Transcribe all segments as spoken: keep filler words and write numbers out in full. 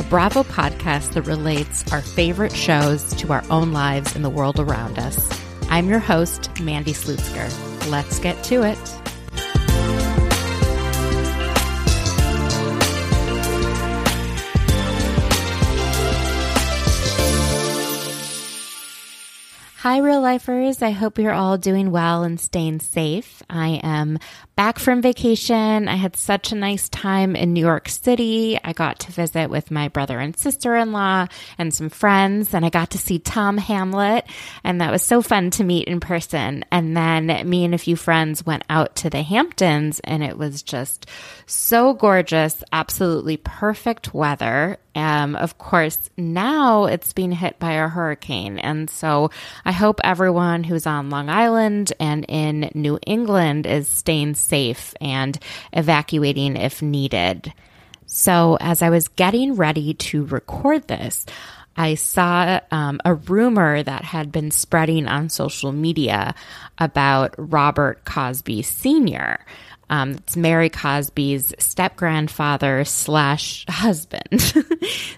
A Bravo podcast that relates our favorite shows to our own lives and the world around us. I'm your host, Mandy Slutsker. Let's get to it. Hi, real lifers. I hope you're all doing well and staying safe. I am back from vacation. I had such a nice time in New York City. I got to visit with my brother and sister-in-law and some friends, and I got to see Tom Hamlet, and that was so fun to meet in person. And then me and a few friends went out to the Hamptons, and it was just so gorgeous, absolutely perfect weather. Um, of course, now it's being hit by a hurricane. And so I hope everyone who's on Long Island and in New England is staying safe and evacuating if needed. So as I was getting ready to record this, I saw um, a rumor that had been spreading on social media about Robert Cosby Senior Um, it's Mary Cosby's step-grandfather slash husband,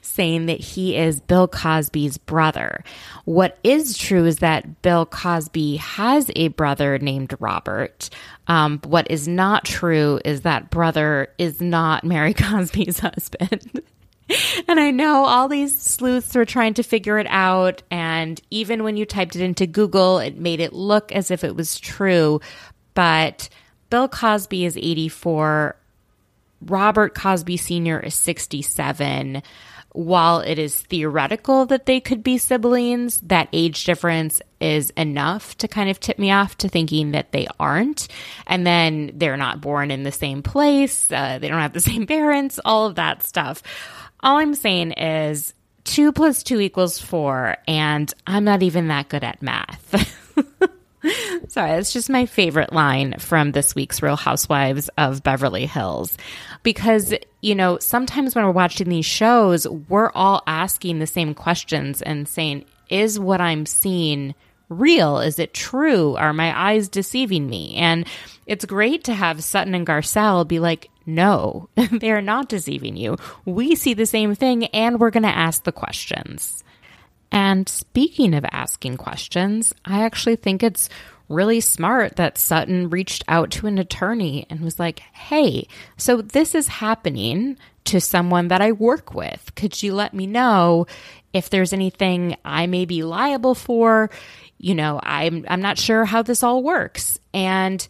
saying that he is Bill Cosby's brother. What is true is that Bill Cosby has a brother named Robert. Um, what is not true is that brother is not Mary Cosby's husband. And I know all these sleuths were trying to figure it out, and even when you typed it into Google, it made it look as if it was true, but Bill Cosby is eighty-four, Robert Cosby Senior is sixty-seven. While it is theoretical that they could be siblings, that age difference is enough to kind of tip me off to thinking that they aren't. And then they're not born in the same place, uh, they don't have the same parents, all of that stuff. All I'm saying is two plus two equals four, and I'm not even that good at math. Sorry, that's just my favorite line from this week's Real Housewives of Beverly Hills. Because, you know, sometimes when we're watching these shows, we're all asking the same questions and saying, is what I'm seeing real? Is it true? Are my eyes deceiving me? And it's great to have Sutton and Garcelle be like, no, they are not deceiving you. We see the same thing, and we're going to ask the questions. And speaking of asking questions, I actually think it's really smart that Sutton reached out to an attorney and was like, hey, so this is happening to someone that I work with. Could you let me know if there's anything I may be liable for? You know, I'm I'm not sure how this all works. And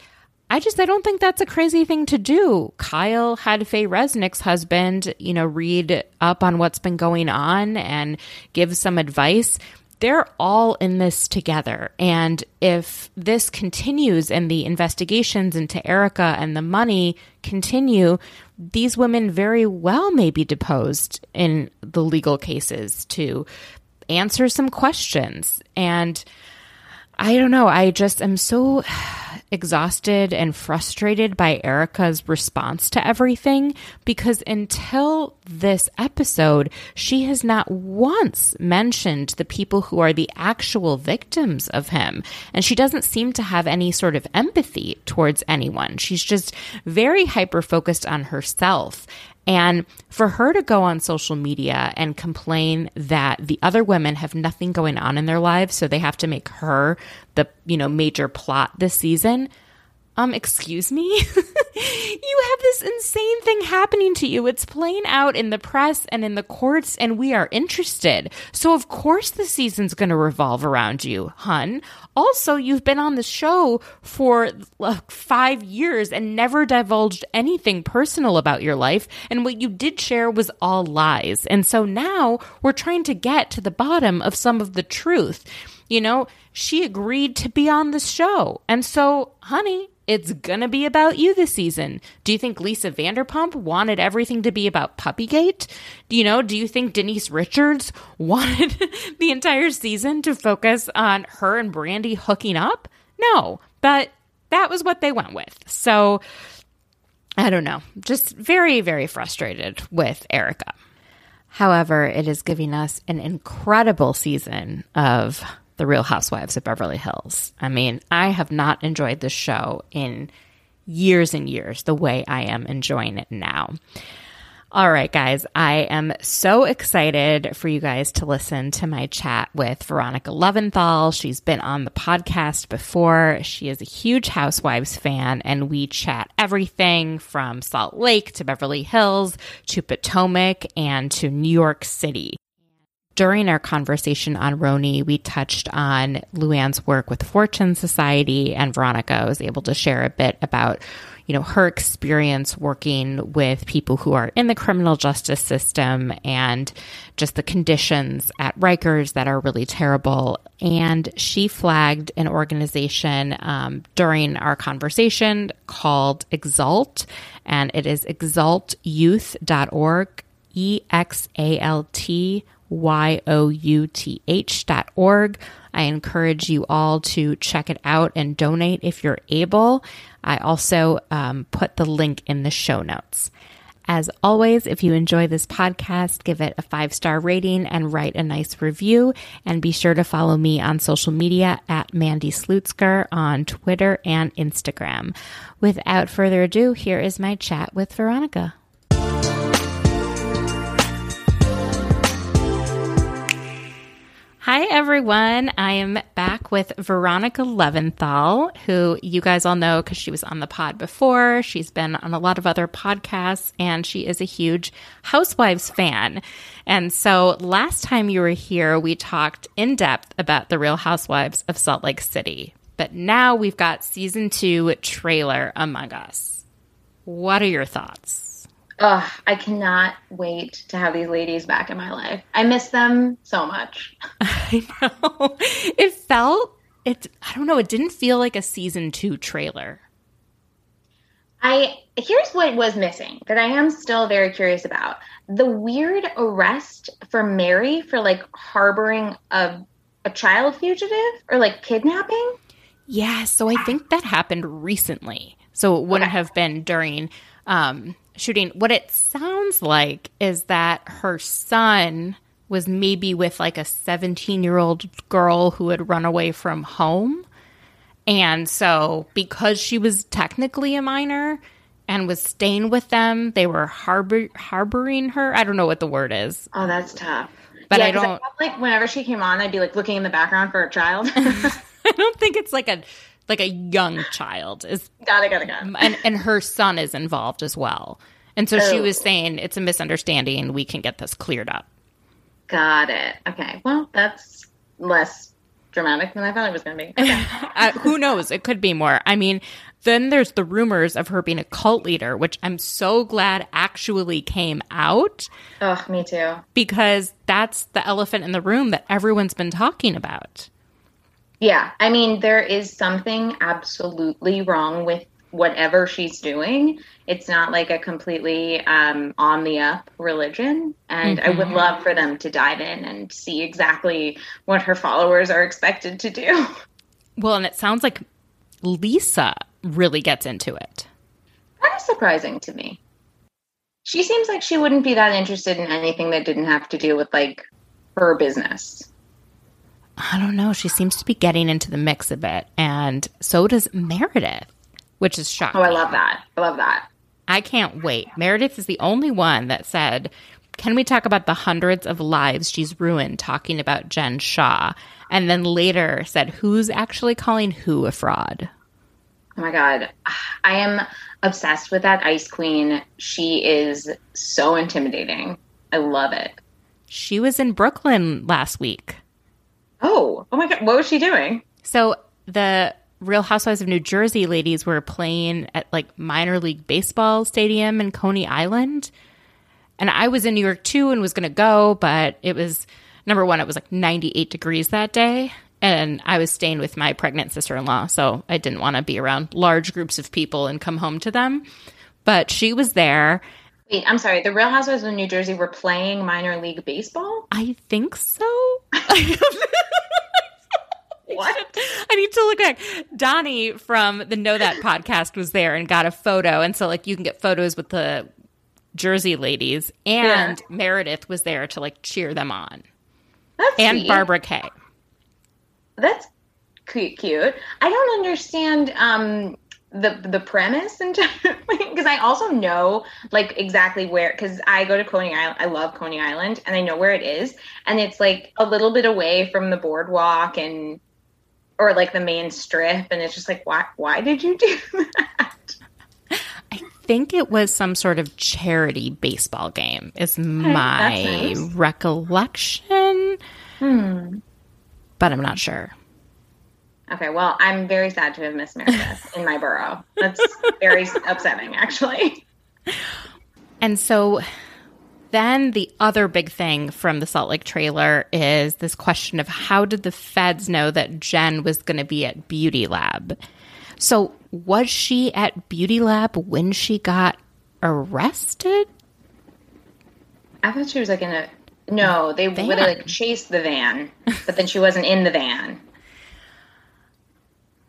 I just, I don't think that's a crazy thing to do. Kyle had Faye Resnick's husband, you know, read up on what's been going on and give some advice. They're all in this together. And if this continues and the investigations into Erica and the money continue, these women very well may be deposed in the legal cases to answer some questions. And I don't know, I just am so exhausted and frustrated by Erica's response to everything, because until this episode, she has not once mentioned the people who are the actual victims of him. And she doesn't seem to have any sort of empathy towards anyone. She's just very hyper-focused on herself. And for her to go on social media and complain that the other women have nothing going on in their lives, so they have to make her the, you know, major plot this season, um, excuse me? You have this insane thing happening to you. It's playing out in the press and in the courts, and we are interested. So of course the season's going to revolve around you, hun. Also, you've been on the show for like five years and never divulged anything personal about your life, and what you did share was all lies. And so now we're trying to get to the bottom of some of the truth. You know, she agreed to be on the show. And so, honey, It's gonna be about you this season. Do you think Lisa Vanderpump wanted everything to be about Puppygate? You know, do you think Denise Richards wanted the entire season to focus on her and Brandy hooking up? No, but that was what they went with. So I don't know. Just very, very frustrated with Erica. However, it is giving us an incredible season of The Real Housewives of Beverly Hills. I mean, I have not enjoyed this show in years and years the way I am enjoying it now. All right, guys, I am so excited for you guys to listen to my chat with Veronica Leventhal. She's been on the podcast before. She is a huge Housewives fan, and we chat everything from Salt Lake to Beverly Hills to Potomac and to New York City. During our conversation on Roni, we touched on Luann's work with Fortune Society, and Veronica was able to share a bit about, you know, her experience working with people who are in the criminal justice system and just the conditions at Rikers that are really terrible. And she flagged an organization um, during our conversation called Exalt, and it is exalt youth dot org, E X A L T Y O U T H dot org. I encourage you all to check it out and donate if you're able. I also um, put the link in the show notes. As always, if you enjoy this podcast, give it a five-star rating and write a nice review. And be sure to follow me on social media at Mandy Slutsker on Twitter and Instagram. Without further ado, here is my chat with Veronica. Hi, everyone. I am back with Veronica Leventhal, who you guys all know because she was on the pod before. She's been on a lot of other podcasts, and she is a huge Housewives fan. And so last time you were here, we talked in depth about the Real Housewives of Salt Lake City. But now we've got season two trailer among us. What are your thoughts? Ugh, I cannot wait to have these ladies back in my life. I miss them so much. I know. It felt, it, I don't know, it didn't feel like a season two trailer. I here's what was missing that I am still very curious about. The weird arrest for Mary for, like, harboring a, a child fugitive or, like, kidnapping? Yeah, so I think that happened recently. So it wouldn't okay. have been during... Um, shooting. What it sounds like is that her son was maybe with, like, a seventeen-year-old girl who had run away from home. And so because she was technically a minor and was staying with them, they were harbor- harboring her. I don't know what the word is. Oh, that's tough. But yeah, I don't... I felt like whenever she came on, I'd be, like, looking in the background for a child. I don't think it's like a... Like a young child is got it, got it, got it. And, and her son is involved as well. And so oh. she was saying it's a misunderstanding. We can get this cleared up. Got it. Okay. Well, that's less dramatic than I thought it was going to be. Okay. uh, who knows? It could be more. I mean, then there's the rumors of her being a cult leader, which I'm so glad actually came out. Oh, me too. Because that's the elephant in the room that everyone's been talking about. Yeah, I mean, there is something absolutely wrong with whatever she's doing. It's not like a completely um, on the up religion. And mm-hmm. I would love for them to dive in and see exactly what her followers are expected to do. Well, and it sounds like Lisa really gets into it. That is surprising to me. She seems like she wouldn't be that interested in anything that didn't have to do with, like, her business. I don't know. She seems to be getting into the mix a bit. And so does Meredith, which is shocking. Oh, I love that. I love that. I can't wait. Meredith is the only one that said, can we talk about the hundreds of lives she's ruined talking about Jen Shah? And then later said, who's actually calling who a fraud? Oh, my God. I am obsessed with that Ice Queen. She is so intimidating. I love it. She was in Brooklyn last week. Oh, oh my God. What was she doing? So the Real Housewives of New Jersey ladies were playing at, like, minor league baseball stadium in Coney Island. And I was in New York too and was going to go, but it was, number one, it was like ninety-eight degrees that day. And I was staying with my pregnant sister-in-law, so I didn't want to be around large groups of people and come home to them. But she was there. Wait, I'm sorry. The Real Housewives of New Jersey were playing minor league baseball? I think so. What? I need to look back. Donnie from the Know That podcast was there and got a photo. And so, like, you can get photos with the Jersey ladies. And yeah. Meredith was there to, like, cheer them on. That's and sweet. Barbara Kay. That's cute. Cute. I don't understand um, the the premise entirely, because I also know, like, exactly where, because I go to Coney Island. I love Coney Island, and I know where it is, and it's, like, a little bit away from the boardwalk and or, like, the main strip, and it's just like, why why did you do that? I think it was some sort of charity baseball game is my nice. recollection. Hmm. But I'm not sure. Okay, well, I'm very sad to have missed Meredith in my borough. That's very upsetting, actually. And so then the other big thing from the Salt Lake trailer is this question of how did the feds know that Jen was going to be at Beauty Lab? So was she at Beauty Lab when she got arrested? I thought she was like in a... No, they van. would have like, chased the van, but then she wasn't in the van.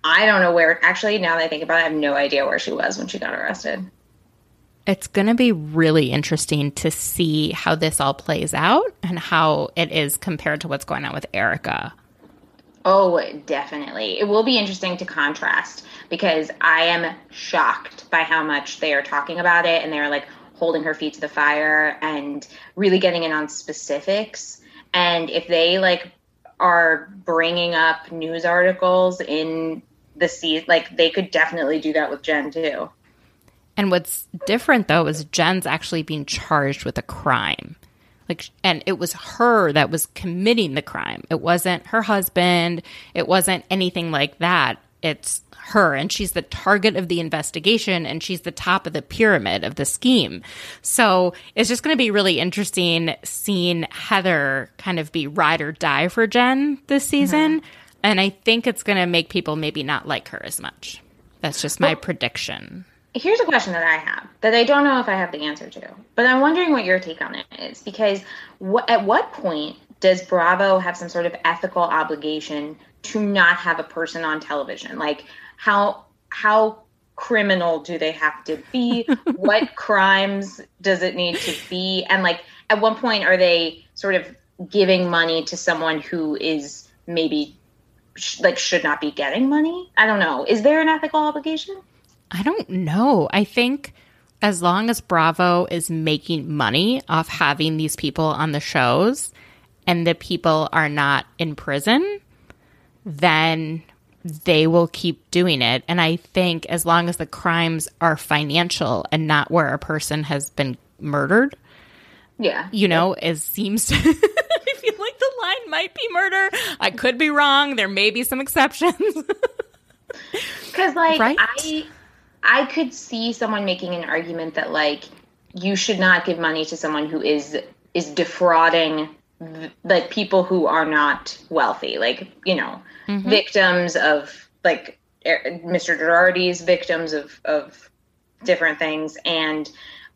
I don't know where. Actually, now that I think about it, I have no idea where she was when she got arrested. It's going to be really interesting to see how this all plays out and how it is compared to what's going on with Erica. Oh, definitely. It will be interesting to contrast, because I am shocked by how much they are talking about it, and they're like, holding her feet to the fire and really getting in on specifics. And if they, like, are bringing up news articles in the season, like, they could definitely do that with Jen too. And what's different, though, is Jen's actually being charged with a crime. Like, and it was her that was committing the crime. It wasn't her husband. It wasn't anything like that. It's her, and she's the target of the investigation, and she's the top of the pyramid of the scheme. So it's just going to be really interesting seeing Heather kind of be ride or die for Jen this season. Mm-hmm. And I think it's going to make people maybe not like her as much. That's just my well, prediction. Here's a question that I have that I don't know if I have the answer to, but I'm wondering what your take on it is, because wh- at what point does Bravo have some sort of ethical obligation to not have a person on television? Like, how how criminal do they have to be? What crimes does it need to be? And, like, at one point are they sort of giving money to someone who is maybe sh- like should not be getting money? I don't know. Is there an ethical obligation? I don't know. I think as long as Bravo is making money off having these people on the shows and the people are not in prison, then they will keep doing it. And I think as long as the crimes are financial and not where a person has been murdered, yeah, you know, yeah. it seems to, I feel like the line might be murder. I could be wrong. There may be some exceptions. Because, like, right? I, I could see someone making an argument that, like, you should not give money to someone who is is defrauding like people who are not wealthy, like, you know, mm-hmm. victims of, like, Mister Girardi's victims of, of different things. And,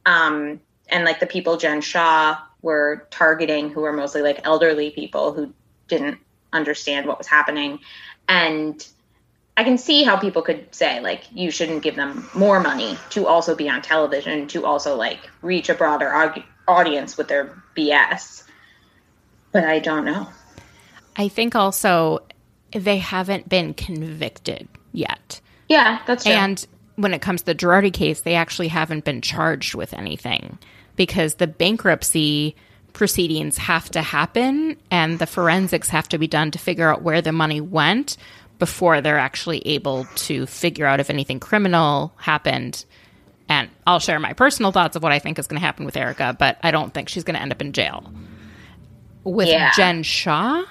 um, and like the people Jen Shah were targeting, who were mostly like elderly people who didn't understand what was happening. And I can see how people could say, like, you shouldn't give them more money to also be on television, to also, like, reach a broader aug- audience with their B S. But I don't know. I think also they haven't been convicted yet. Yeah, that's true. And when it comes to the Girardi case, they actually haven't been charged with anything, because the bankruptcy proceedings have to happen and the forensics have to be done to figure out where the money went before they're actually able to figure out if anything criminal happened. And I'll share my personal thoughts of what I think is going to happen with Erica, but I don't think she's going to end up in jail. With yeah. Jen Shah,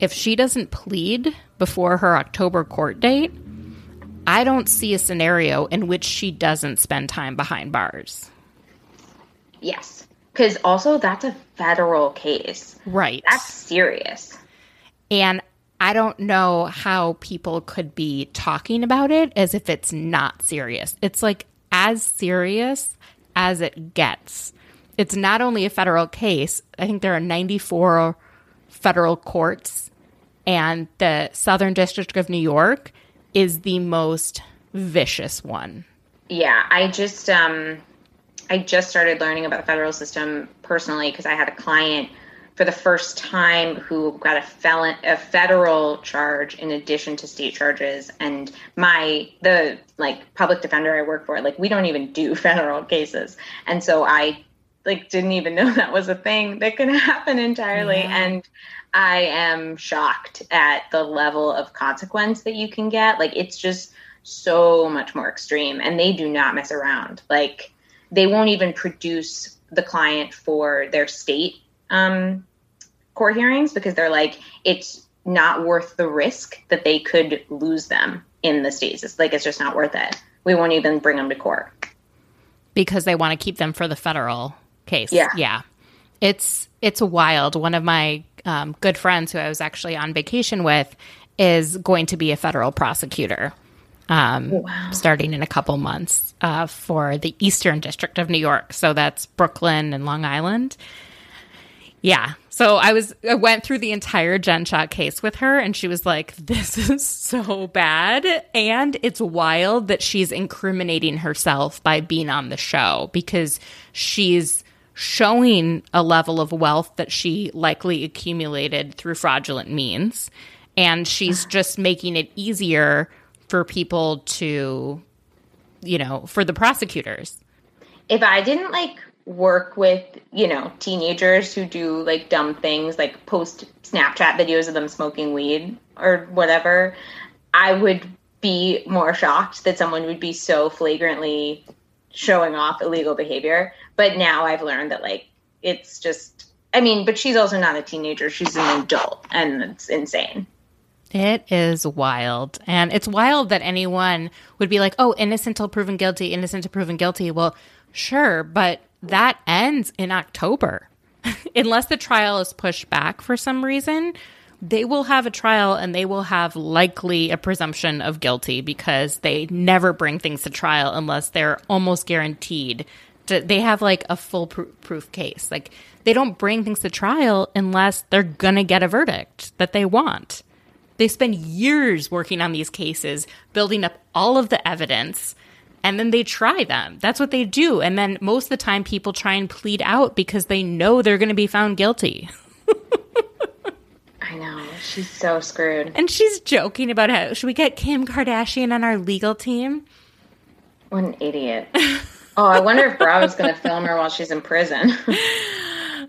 if she doesn't plead before her October court date, I don't see a scenario in which she doesn't spend time behind bars. Yes, because also that's a federal case. Right. That's serious. And I don't know how people could be talking about it as if it's not serious. It's like as serious as it gets. It's not only a federal case. I think there are ninety-four federal courts, and the Southern District of New York is the most vicious one. Yeah, I just um, I just started learning about the federal system personally because I had a client for the first time who got a felon, a federal charge in addition to state charges. And my, the like public defender I work for, like we don't even do federal cases. And so I like, didn't even know that was a thing that could happen entirely. Yeah. And I am shocked at the level of consequence that you can get. Like, it's just so much more extreme, and they do not mess around. Like they won't even produce the client for their state um, court hearings because they're like, it's not worth the risk that they could lose them in the states. It's like, it's just not worth it. We won't even bring them to court. Because they want to keep them for the federal case. Yeah. Yeah. It's, it's wild. One of my um, good friends who I was actually on vacation with is going to be a federal prosecutor um, wow. starting in a couple months uh, for the Eastern District of New York. So that's Brooklyn and Long Island. Yeah. So I was I went through the entire Jen Shah case with her, and she was like, this is so bad. And it's wild that she's incriminating herself by being on the show because she's showing a level of wealth that she likely accumulated through fraudulent means. And she's just making it easier for people to, you know, for the prosecutors. If I didn't like work with, you know, teenagers who do like dumb things, like post Snapchat videos of them smoking weed or whatever, I would be more shocked that someone would be so flagrantly showing off illegal behavior. But now I've learned that like, it's just, I mean, but she's also not a teenager. She's an adult, and it's insane. It is wild. And it's wild that anyone would be like, oh, innocent till proven guilty, innocent till proven guilty. Well, sure, but that ends in October. Unless the trial is pushed back for some reason, they will have a trial, and they will have likely a presumption of guilty because they never bring things to trial unless they're almost guaranteed to, they have like a foolproof case. Like they don't bring things to trial unless they're going to get a verdict that they want. They spend years working on these cases, building up all of the evidence, and then they try them. That's what they do. And then most of the time people try and plead out because they know they're going to be found guilty. I know. She's so screwed. And she's joking about how, should we get Kim Kardashian on our legal team? What an idiot. Oh, I wonder if Bravo's going to film her while she's in prison.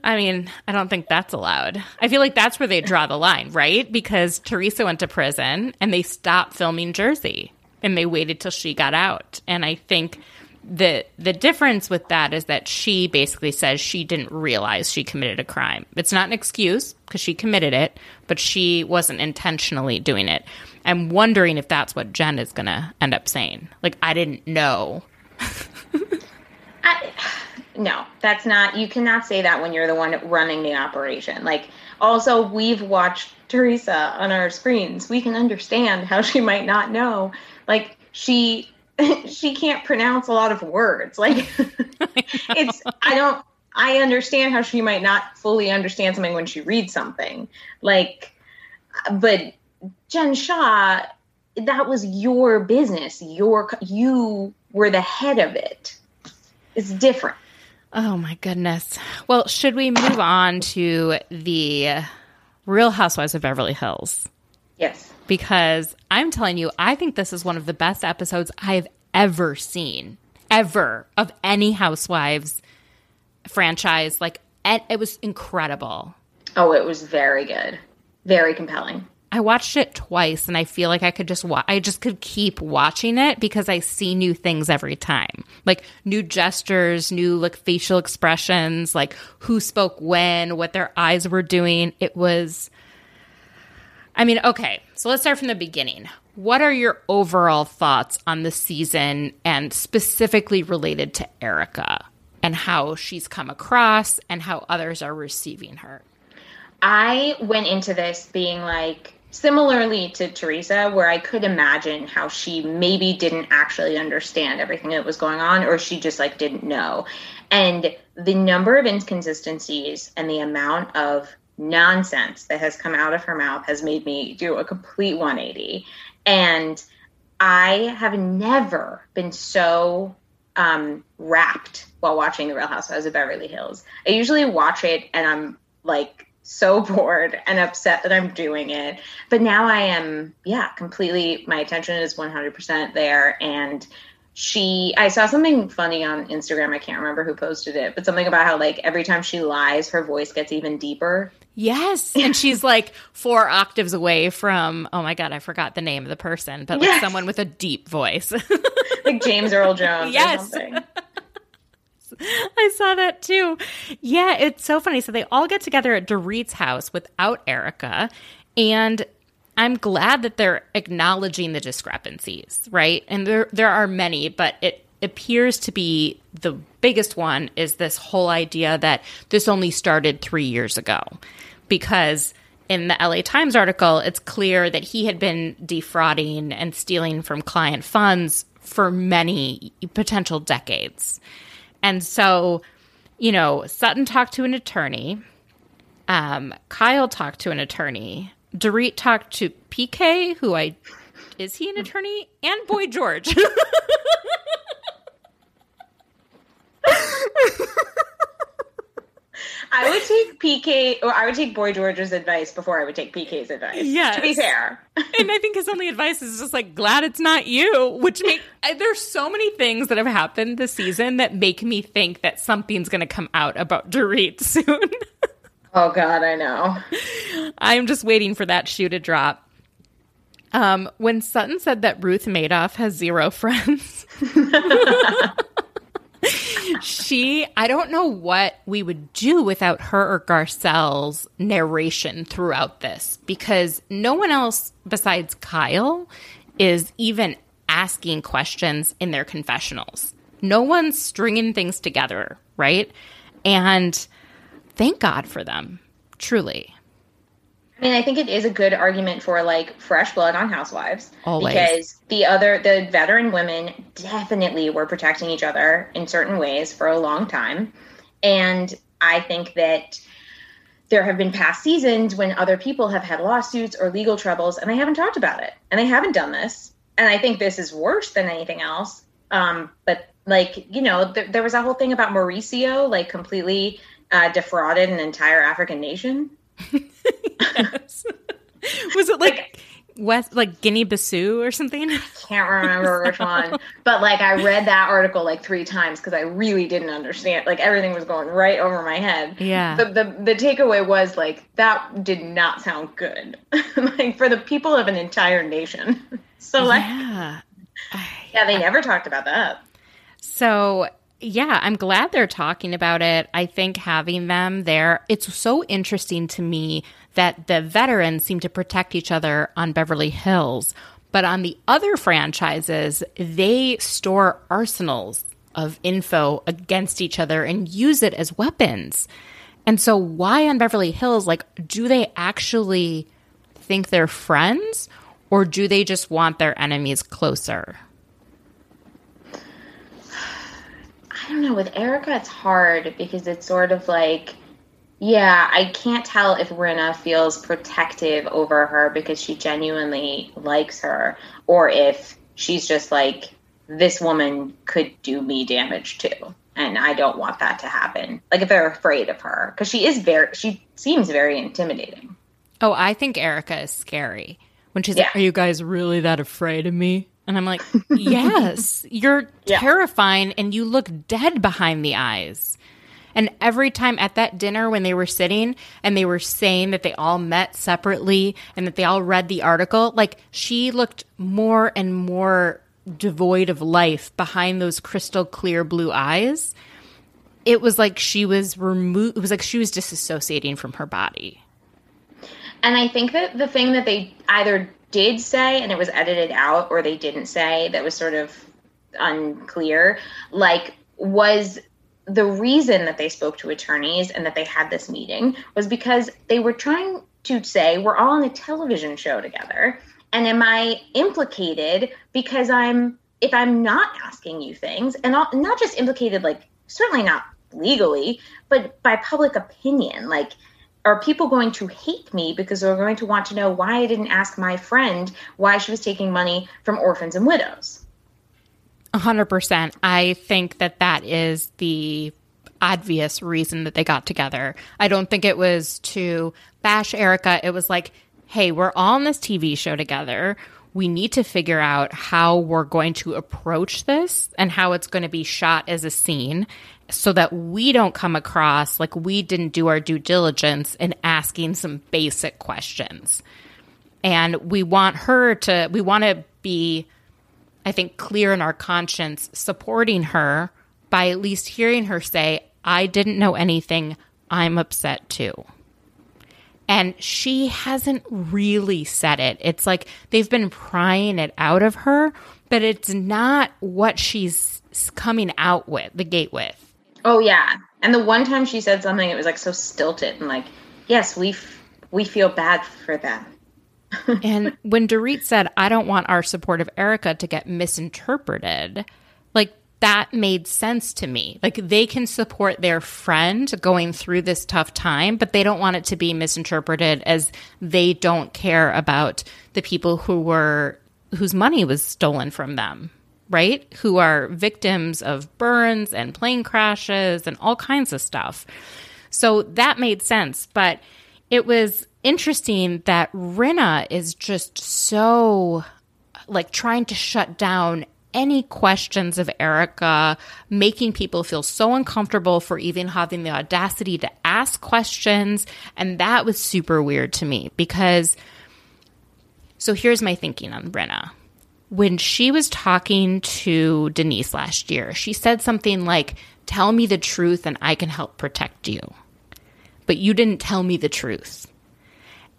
I mean, I don't think that's allowed. I feel like that's where they draw the line, right? Because Teresa went to prison and they stopped filming Jersey. And they waited till she got out. And I think the the difference with that is that she basically says she didn't realize she committed a crime. It's not an excuse because she committed it, but she wasn't intentionally doing it. I'm wondering if that's what Jen is going to end up saying. Like, I didn't know. I, no, that's not – you cannot say that when you're the one running the operation. Like, also, we've watched Teresa on our screens. We can understand how she might not know – like she, she can't pronounce a lot of words. Like it's, I don't, I understand how she might not fully understand something when she reads something. Like, but Jen Shah, that was your business. Your, you were the head of it. It's different. Oh my goodness. Well, should we move on to the Real Housewives of Beverly Hills? Yes. Because I'm telling you, I think this is one of the best episodes I've ever seen, ever, of any Housewives franchise. Like, it was incredible. Oh, it was very good. Very compelling. I watched it twice, and I feel like I could just wa- I just could keep watching it because I see new things every time. Like, new gestures, new like facial expressions, like who spoke when, what their eyes were doing. It was... I mean, okay, so let's start from the beginning. What are your overall thoughts on the season and specifically related to Erica and how she's come across and how others are receiving her? I went into this being like, similarly to Teresa, where I could imagine how she maybe didn't actually understand everything that was going on, or she just like didn't know. And the number of inconsistencies and the amount of nonsense that has come out of her mouth has made me do a complete one eighty. And I have never been so um, wrapped while watching The Real Housewives of Beverly Hills. I usually watch it and I'm like so bored and upset that I'm doing it. But now I am, yeah, completely, my attention is one hundred percent there. And she, I saw something funny on Instagram. I can't remember who posted it, but something about how like every time she lies, her voice gets even deeper. Yes. And she's like four octaves away from, oh my God, I forgot the name of the person, but like yes. someone with a deep voice. Like James Earl Jones yes. or something. I saw that too. Yeah, it's so funny. So they all get together at Dorit's house without Erica, and I'm glad that they're acknowledging the discrepancies, right? And there there are many, but it appears to be the biggest one is this whole idea that this only started three years ago, because in the L A Times article, it's clear that he had been defrauding and stealing from client funds for many potential decades. And so, you know, Sutton talked to an attorney. Um, Kyle talked to an attorney. Dorit talked to P K, who I – is he an attorney? And Boy George. I would take P K – or I would take Boy George's advice before I would take P K's advice. Yes. To be fair. And I think his only advice is just like, glad it's not you, which make – there's so many things that have happened this season that make me think that something's going to come out about Dorit soon. Oh, God, I know. I'm just waiting for that shoe to drop. Um, when Sutton said that Ruth Madoff has zero friends, she, I don't know what we would do without her or Garcelle's narration throughout this, because no one else besides Kyle is even asking questions in their confessionals. No one's stringing things together, right? And thank God for them, truly. I mean, I think it is a good argument for, like, fresh blood on Housewives. Always. Because the other, the veteran women definitely were protecting each other in certain ways for a long time. And I think that there have been past seasons when other people have had lawsuits or legal troubles, and they haven't talked about it. And they haven't done this. And I think this is worse than anything else. Um, but, like, you know, th- there was a whole thing about Mauricio, like, completely... Uh, defrauded an entire African nation. Yes. Was it like, like West, like Guinea-Bissau or something? I can't remember which one, but like I read that article like three times because I really didn't understand. Like everything was going right over my head. Yeah. But the the takeaway was like that did not sound good, like for the people of an entire nation. So like, yeah, yeah they never talked about that. So. Yeah, I'm glad they're talking about it. I think having them there, it's so interesting to me that the veterans seem to protect each other on Beverly Hills, but on the other franchises, they store arsenals of info against each other and use it as weapons. And so why on Beverly Hills, like, do they actually think they're friends, or do they just want their enemies closer? I don't know. With Erica, it's hard because it's sort of like, yeah, I can't tell if Rinna feels protective over her because she genuinely likes her, or if she's just like, this woman could do me damage too, and I don't want that to happen. Like if they're afraid of her, because she is very, she seems very intimidating. Oh, I think Erica is scary when she's yeah. like, "Are you guys really that afraid of me?" And I'm like, yes, you're yeah. terrifying, and you look dead behind the eyes. And every time at that dinner when they were sitting and they were saying that they all met separately and that they all read the article, like she looked more and more devoid of life behind those crystal clear blue eyes. It was like she was removed. It was like she was disassociating from her body. And I think that the thing that they either did say, and it was edited out, or they didn't say, that was sort of unclear, like, was the reason that they spoke to attorneys and that they had this meeting was because they were trying to say we're all on a television show together. And am I implicated because I'm, if I'm not asking you things, and I'll, not just implicated, like certainly not legally, but by public opinion, like, are people going to hate me because they're going to want to know why I didn't ask my friend why she was taking money from orphans and widows? A hundred percent. I think that that is the obvious reason that they got together. I don't think it was to bash Erica. It was like, hey, we're all on this T V show together. We need to figure out how we're going to approach this and how it's going to be shot as a scene so that we don't come across like we didn't do our due diligence in asking some basic questions. And we want her to, we want to be, I think, clear in our conscience, supporting her by at least hearing her say, I didn't know anything. I'm upset too. And she hasn't really said it. It's like they've been prying it out of her, but it's not what she's coming out with, the gate with. Oh, yeah. And the one time she said something, it was like so stilted and like, yes, we f- we feel bad for them. And when Dorit said, I don't want our support of Erica to get misinterpreted, like that made sense to me. Like they can support their friend going through this tough time, but they don't want it to be misinterpreted as they don't care about the people who were, whose money was stolen from them, right? Who are victims of burns and plane crashes and all kinds of stuff. So that made sense, but it was interesting that Rinna is just so like trying to shut down any questions of Erica, making people feel so uncomfortable for even having the audacity to ask questions. And that was super weird to me because, so here's my thinking on Rinna. When she was talking to Denise last year, she said something like, tell me the truth and I can help protect you. But you didn't tell me the truth.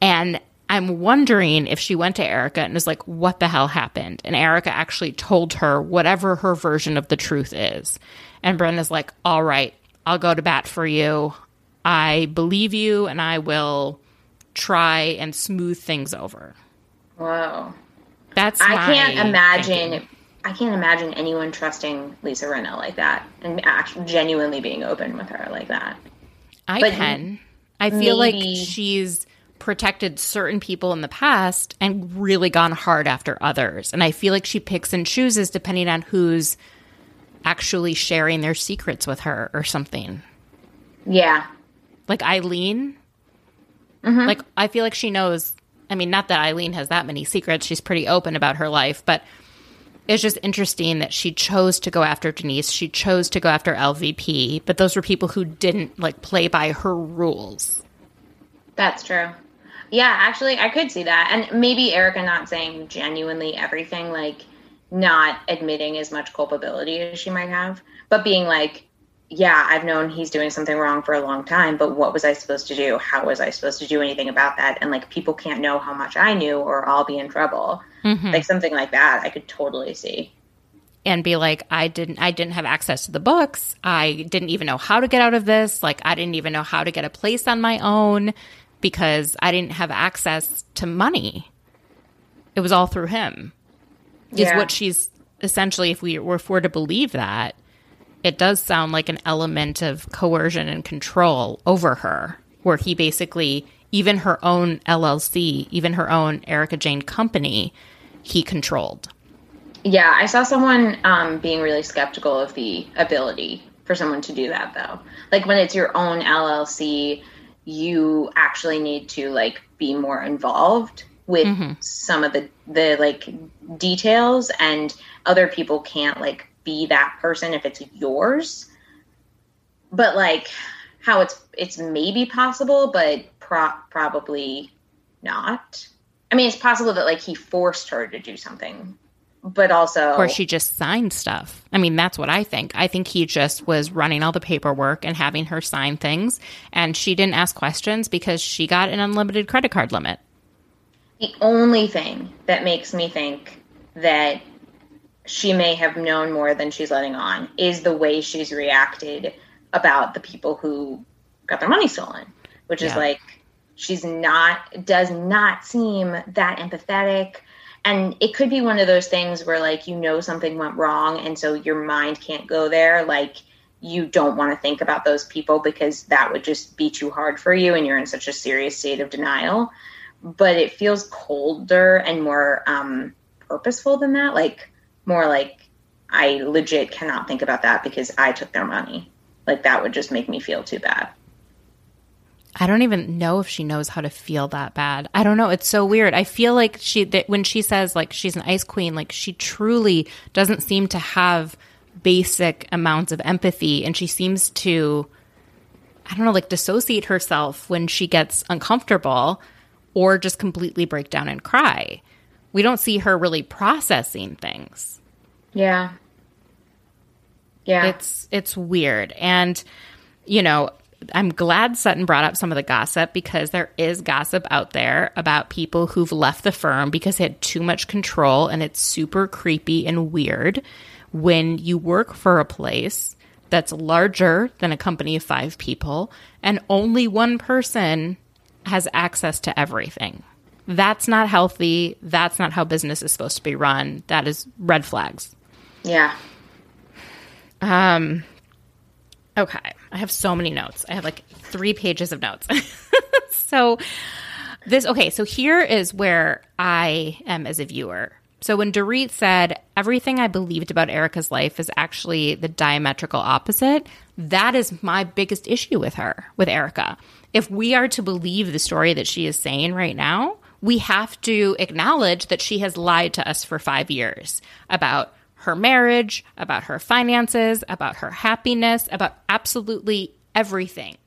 And I'm wondering if she went to Erica and was like, what the hell happened? And Erica actually told her whatever her version of the truth is. And Brenda's like, all right, I'll go to bat for you. I believe you and I will try and smooth things over. Whoa. That's I can't imagine thinking. I can't imagine anyone trusting Lisa Rinna like that and actually genuinely being open with her like that. I but can. I feel maybe- like she's protected certain people in the past and really gone hard after others. And I feel like she picks and chooses depending on who's actually sharing their secrets with her or something. Yeah. Like Eileen. Mm-hmm. Like, I feel like she knows. I mean, not that Eileen has that many secrets. She's pretty open about her life, but it's just interesting that she chose to go after Denise. She chose to go after L V P, but those were people who didn't like play by her rules. That's true. Yeah, actually, I could see that. And maybe Erica not saying genuinely everything, like not admitting as much culpability as she might have, but being like, yeah, I've known he's doing something wrong for a long time, but what was I supposed to do? How was I supposed to do anything about that? And like, people can't know how much I knew or I'll be in trouble. Mm-hmm. Like something like that, I could totally see. And be like, I didn't I didn't have access to the books. I didn't even know how to get out of this. Like, I didn't even know how to get a place on my own because I didn't have access to money. It was all through him. Yeah. Is what she's essentially, if we were for to believe that, it does sound like an element of coercion and control over her, where he basically, even her own L L C, even her own Erica Jane company, he controlled. Yeah, I saw someone um, being really skeptical of the ability for someone to do that, though. Like, when it's your own L L C, you actually need to, like, be more involved with mm-hmm. some of the, the, like, details, and other people can't, like, be that person if it's yours. But, like, how it's it's maybe possible, but pro- probably not. I mean, it's possible that, like, he forced her to do something. But also, or she just signed stuff. I mean, that's what I think. I think he just was running all the paperwork and having her sign things. And she didn't ask questions because she got an unlimited credit card limit. The only thing that makes me think that she may have known more than she's letting on is the way she's reacted about the people who got their money stolen, which yeah. is like, She's not, does not seem that empathetic. And it could be one of those things where, like, you know something went wrong, and so your mind can't go there. Like, you don't want to think about those people because that would just be too hard for you, and you're in such a serious state of denial. But it feels colder and more um, purposeful than that. Like, more like, I legit cannot think about that because I took their money. Like, that would just make me feel too bad. I don't even know if she knows how to feel that bad. I don't know. It's so weird. I feel like she that when she says, like, she's an ice queen, like, she truly doesn't seem to have basic amounts of empathy. And she seems to, I don't know, like, dissociate herself when she gets uncomfortable or just completely break down and cry. We don't see her really processing things. Yeah. Yeah. It's, it's weird. And, you know, I'm glad Sutton brought up some of the gossip, because there is gossip out there about people who've left the firm because they had too much control, and it's super creepy and weird when you work for a place that's larger than a company of five people and only one person has access to everything. That's not healthy. That's not how business is supposed to be run. That is red flags. Yeah. Um. Okay. I have so many notes. I have like three pages of notes. So this, okay, so here is where I am as a viewer. So when Dorit said, everything I believed about Erica's life is actually the diametrical opposite, that is my biggest issue with her, with Erica. If we are to believe the story that she is saying right now, we have to acknowledge that she has lied to us for five years about her marriage, about her finances, about her happiness, about absolutely everything.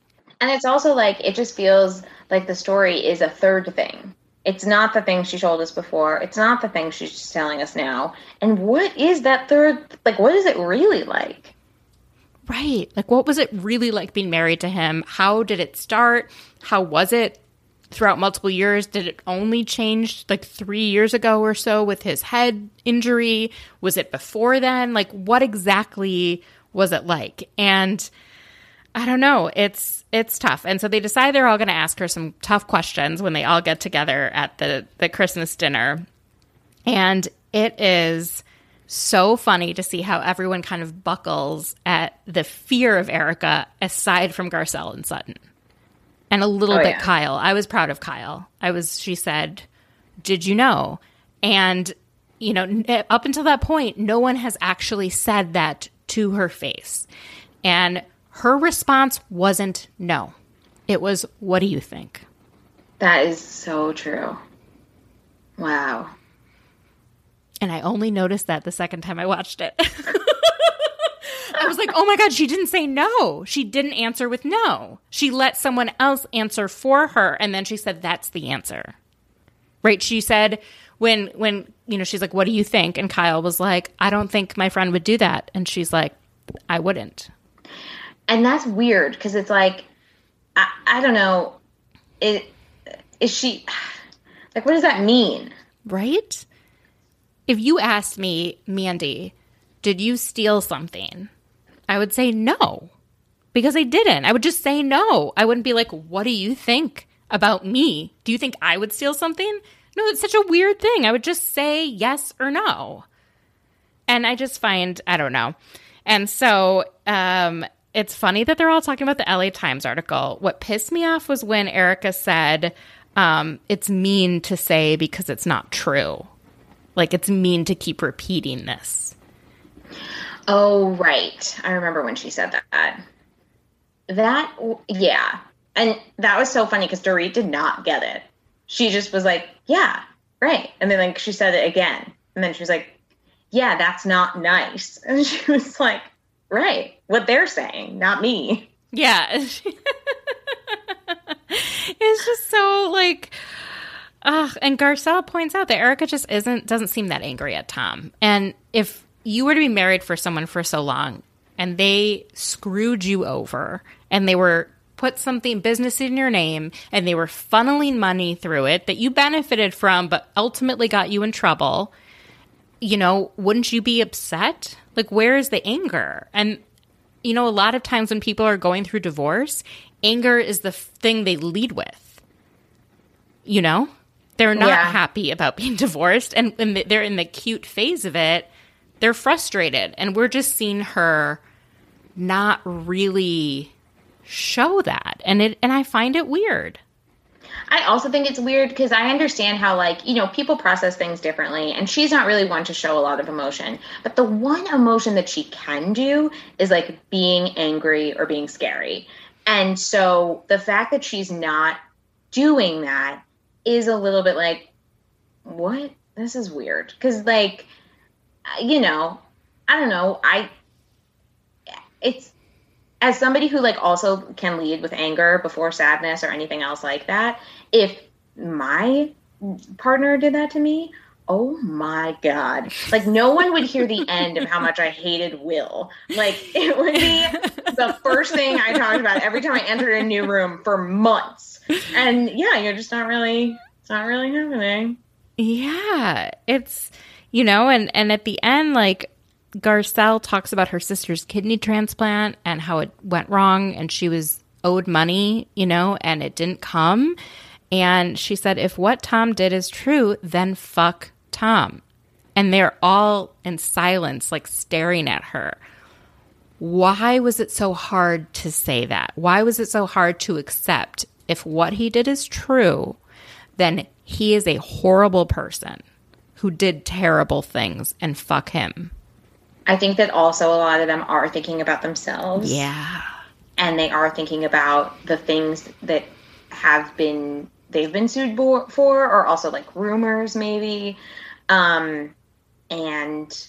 And it's also like, it just feels like the story is a third thing. It's not the thing she told us before. It's not the thing she's just telling us now. And what is that third, like, what is it really like? Right. Like, what was it really like being married to him? How did it start? How was it throughout multiple years? Did it only change like three years ago or so with his head injury? Was it before then? Like, what exactly was it like? And I don't know. It's it's tough. And so they decide they're all going to ask her some tough questions when they all get together at the, the Christmas dinner. And it is so funny to see how everyone kind of buckles at the fear of Erica, aside from Garcelle and Sutton. And a little oh, bit yeah. Kyle. I was proud of Kyle. I was, she said, did you know? And, you know, up until that point, no one has actually said that to her face. And her response wasn't no. It was, what do you think? That is so true. Wow. And I only noticed that the second time I watched it. I was like, oh my God, she didn't say no. She didn't answer with no. She let someone else answer for her. And then she said, that's the answer. Right? She said, when, when, you know, she's like, what do you think? And Kyle was like, I don't think my friend would do that. And she's like, I wouldn't. And that's weird, because it's like, I, I don't know, it, is she, like, what does that mean? Right? If you asked me, Mandy, did you steal something? I would say no, because I didn't. I would just say no. I wouldn't be like, what do you think about me? Do you think I would steal something? No, it's such a weird thing. I would just say yes or no. And I just find, I don't know. And so, um... it's funny that they're all talking about the L A Times article. What pissed me off was when Erica said, um, it's mean to say because it's not true. Like, it's mean to keep repeating this. Oh, right. I remember when she said that. That, yeah. And that was so funny because Dorit did not get it. She just was like, yeah, right. And then, like, she said it again. And then she was like, yeah, that's not nice. And she was like, right. What they're saying, not me. Yeah. It's just so like, uh, and Garcelle points out that Erica just isn't, doesn't seem that angry at Tom. And if you were to be married for someone for so long and they screwed you over and they were put something business in your name and they were funneling money through it that you benefited from, but ultimately got you in trouble, you know, wouldn't you be upset? Like, where is the anger? And, you know, a lot of times when people are going through divorce, anger is the thing they lead with. you know? They're not yeah. happy about being divorced, and, and they're in the cute phase of it. They're frustrated, and we're just seeing her not really show that, and it and I find it weird. I also think it's weird because I understand how, like, you know, people process things differently, and she's not really one to show a lot of emotion. But the one emotion that she can do is, like, being angry or being scary. And so the fact that she's not doing that is a little bit like, what? This is weird. Because, like, you know, I don't know. I, it's, as somebody who, like, also can lead with anger before sadness or anything else like that, if my partner did that to me, oh my God. Like, no one would hear the end of how much I hated Will. Like, it would be the first thing I talked about every time I entered a new room for months. And yeah, you're just not really, it's not really happening. Yeah. It's, you know, and, and at the end, like, Garcelle talks about her sister's kidney transplant and how it went wrong and she was owed money, you know, and it didn't come. And she said, if what Tom did is true, then fuck Tom. And they're all in silence, like staring at her. Why was it so hard to say that? Why was it so hard to accept if what he did is true, then he is a horrible person who did terrible things and fuck him? I think that also a lot of them are thinking about themselves. Yeah. And they are thinking about the things that have been, they've been sued for, or also like rumors maybe. Um, and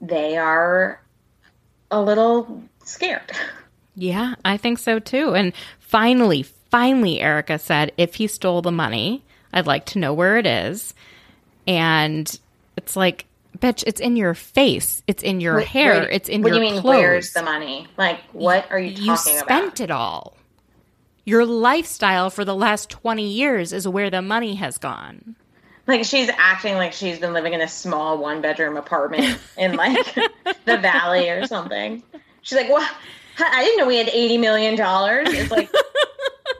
they are a little scared. Yeah, I think so too. And finally, finally, Erica said, if he stole the money, I'd like to know where it is. And it's like, bitch, it's in your face. It's in your wait, hair. Wait, it's in your clothes. What do you mean, where's the money? Like, what are you talking about? You spent it all. Your lifestyle for the last twenty years is where the money has gone. Like, she's acting like she's been living in a small one-bedroom apartment in, like, the valley or something. She's like, well, I didn't know we had eighty million dollars. It's like,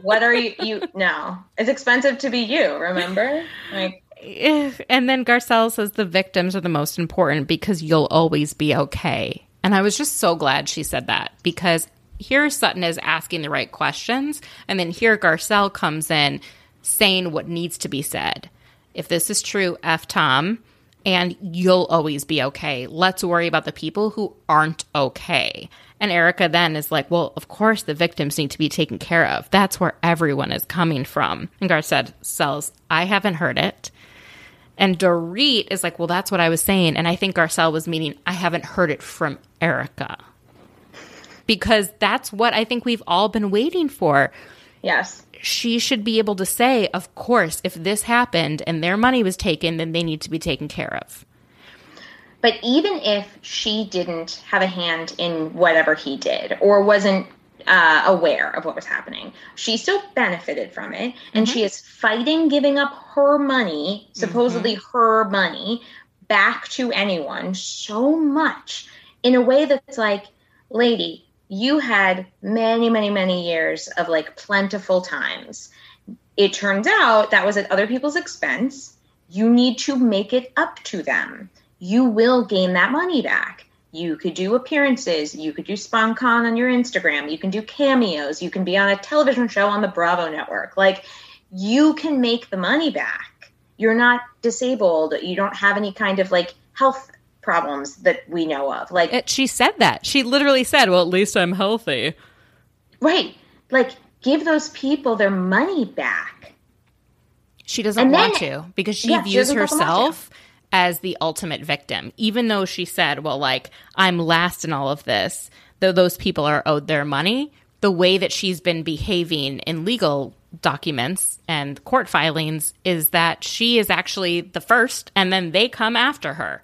what are you, you, no. It's expensive to be you, remember? Like. And then Garcelle says the victims are the most important because you'll always be okay. And I was just so glad she said that, because here Sutton is asking the right questions, and then here Garcelle comes in saying what needs to be said. If this is true, F Tom, and you'll always be okay. Let's worry about the people who aren't okay. And Erica then is like, well, of course the victims need to be taken care of. That's where everyone is coming from. And Garcelle says, I haven't heard it. And Dorit is like, well, that's what I was saying. And I think Garcelle was meaning, I haven't heard it from Erica. Because that's what I think we've all been waiting for. Yes. She should be able to say, of course, if this happened and their money was taken, then they need to be taken care of. But even if she didn't have a hand in whatever he did or wasn't uh, aware of what was happening, she still benefited from it. And mm-hmm. she is fighting giving up her money, supposedly mm-hmm. her money, back to anyone so much in a way that's like, lady, you had many, many, many years of like plentiful times. It turns out that was at other people's expense. You need to make it up to them. You will gain that money back. You could do appearances. You could do SponCon on your Instagram. You can do cameos. You can be on a television show on the Bravo network. Like, you can make the money back. You're not disabled. You don't have any kind of like health problems that we know of. Like, it, she said that. She literally said, well, at least I'm healthy. Right. Like, give those people their money back. She doesn't and want then, to because she yeah, views she herself as the ultimate victim, even though she said, well, like, I'm last in all of this, though those people are owed their money. The way that she's been behaving in legal documents and court filings is that she is actually the first, and then they come after her.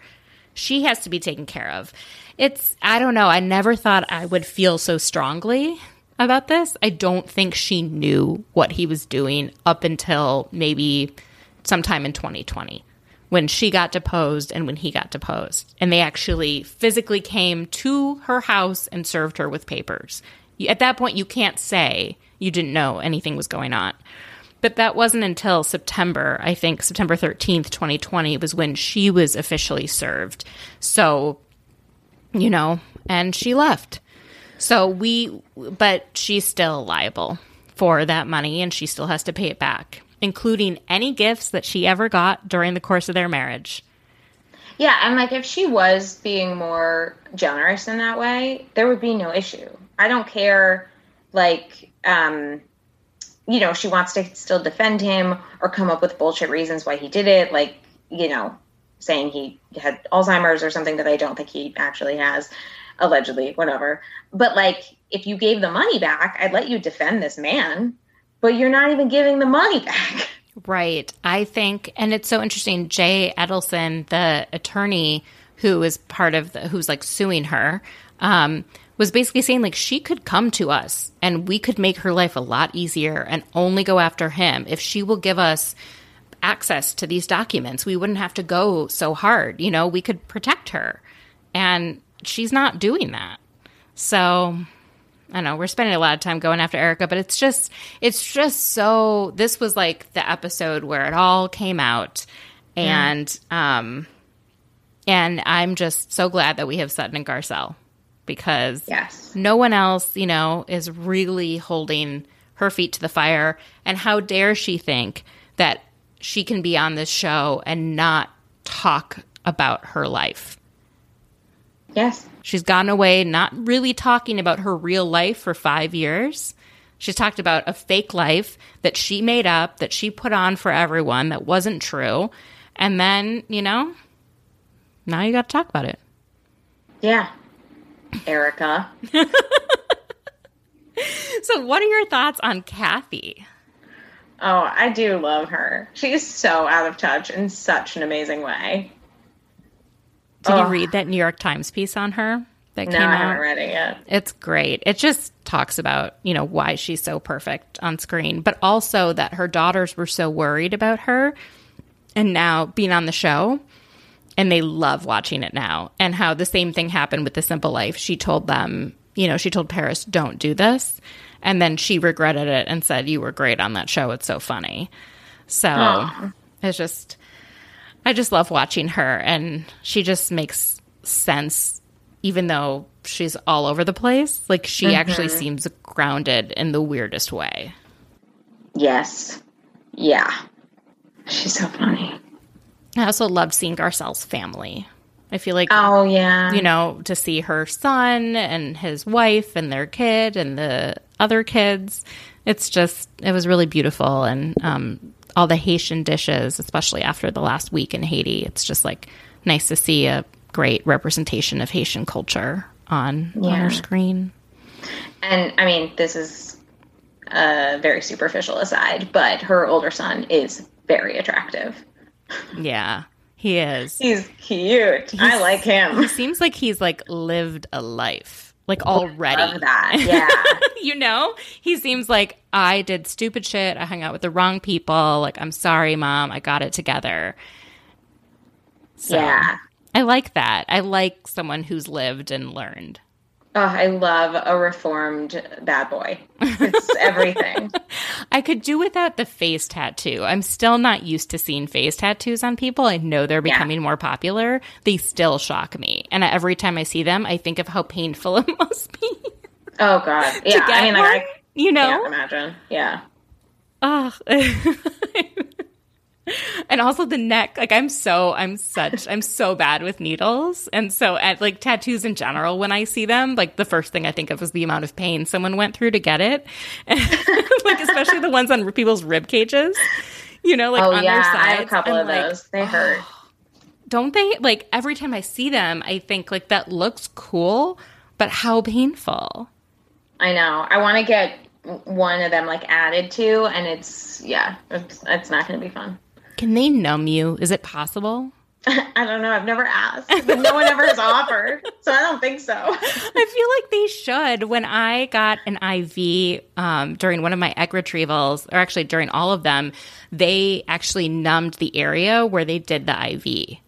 She has to be taken care of. It's, I don't know, I never thought I would feel so strongly about this. I don't think she knew what he was doing up until maybe sometime in twenty twenty. When she got deposed and when he got deposed. And they actually physically came to her house and served her with papers. At that point, you can't say you didn't know anything was going on. But that wasn't until September, I think, September thirteenth, twenty twenty, was when she was officially served. So, you know, and she left. So we, but she's still liable for that money, and she still has to pay it back, including any gifts that she ever got during the course of their marriage. Yeah, and like if she was being more generous in that way, there would be no issue. I don't care, like, um, you know, she wants to still defend him or come up with bullshit reasons why he did it, like, you know, saying he had Alzheimer's or something that I don't think he actually has, allegedly, whatever. But like, if you gave the money back, I'd let you defend this man, but you're not even giving the money back. Right. I think, and it's so interesting, Jay Edelson, the attorney who is part of the, who's like suing her, um, was basically saying like she could come to us and we could make her life a lot easier and only go after him. If she will give us access to these documents, we wouldn't have to go so hard. You know, we could protect her. And she's not doing that. So I know we're spending a lot of time going after Erica, but it's just, it's just so, this was like the episode where it all came out. And, yeah. um, and I'm just so glad that we have Sutton and Garcelle, because yes. no one else, you know, is really holding her feet to the fire. And how dare she think that she can be on this show and not talk about her life. Yes. She's gone away not really talking about her real life for five years. She's talked about a fake life that she made up, that she put on for everyone, that wasn't true. And then, you know, now you got to talk about it. Yeah. Erica. So what are your thoughts on Kathy? Oh, I do love her. She's so out of touch in such an amazing way. Did oh. you read that New York Times piece on her that no, came out? No, I haven't read it yet. It's great. It just talks about, you know, why she's so perfect on screen, but also that her daughters were so worried about her and now being on the show, and they love watching it now, and how the same thing happened with The Simple Life. She told them, you know, she told Paris, don't do this, and then she regretted it and said, you were great on that show. It's so funny. So oh. it's just... I just love watching her, and she just makes sense even though she's all over the place. Like, she mm-hmm. actually seems grounded in the weirdest way. Yes. Yeah. She's so funny. I also loved seeing Garcelle's family. I feel like, oh, yeah. you know, to see her son and his wife and their kid and the other kids. It's just, it was really beautiful, and um all the Haitian dishes, especially after the last week in Haiti. It's just like nice to see a great representation of Haitian culture on, yeah. on our screen. And I mean, this is a very superficial aside, but her older son is very attractive. Yeah, he is. He's cute. He's, I like him. He seems like he's like lived a life. Like already. I love that. Yeah. You know? He seems like, I did stupid shit. I hung out with the wrong people. Like, I'm sorry, Mom. I got it together. So, yeah. I like that. I like someone who's lived and learned. Oh, I love a reformed bad boy. It's everything. I could do without the face tattoo. I'm still not used to seeing face tattoos on people. I know they're becoming yeah. more popular. They still shock me. And every time I see them, I think of how painful it must be. Oh, God. Yeah. I mean, like, I you know? can't imagine. Yeah. Oh. And also the neck, like I'm so, I'm such, I'm so bad with needles. And so at like tattoos in general, when I see them, like the first thing I think of is the amount of pain someone went through to get it. And, like, especially the ones on people's rib cages, you know, like oh, on yeah. their sides. I have a couple I'm of like, those. They oh, hurt. Don't they? Like every time I see them, I think like that looks cool, but how painful. I know. I want to get one of them like added to, and it's, yeah, it's, it's not going to be fun. Can they numb you? Is it possible? I don't know. I've never asked. But no one ever has offered. So I don't think so. I feel like they should. When I got an I V um, during one of my egg retrievals, or actually during all of them, they actually numbed the area where they did the I V.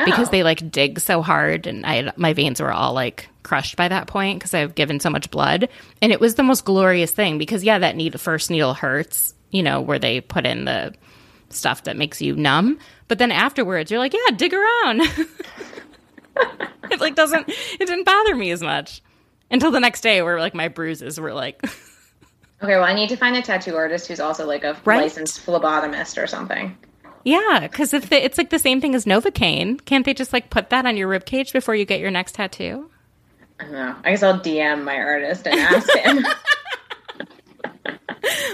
Oh. Because they like dig so hard, and I, my veins were all like crushed by that point because I've given so much blood. And it was the most glorious thing because, yeah, that needle, first needle hurts. you know, where they put in the stuff that makes you numb. But then afterwards, you're like, yeah, dig around. It like doesn't, it didn't bother me as much until the next day where like my bruises were like. Okay, well, I need to find a tattoo artist who's also like a right? licensed phlebotomist or something. Yeah, because if they, it's like the same thing as Novocaine, can't they just like put that on your ribcage before you get your next tattoo? I don't know. I guess I'll D M my artist and ask him.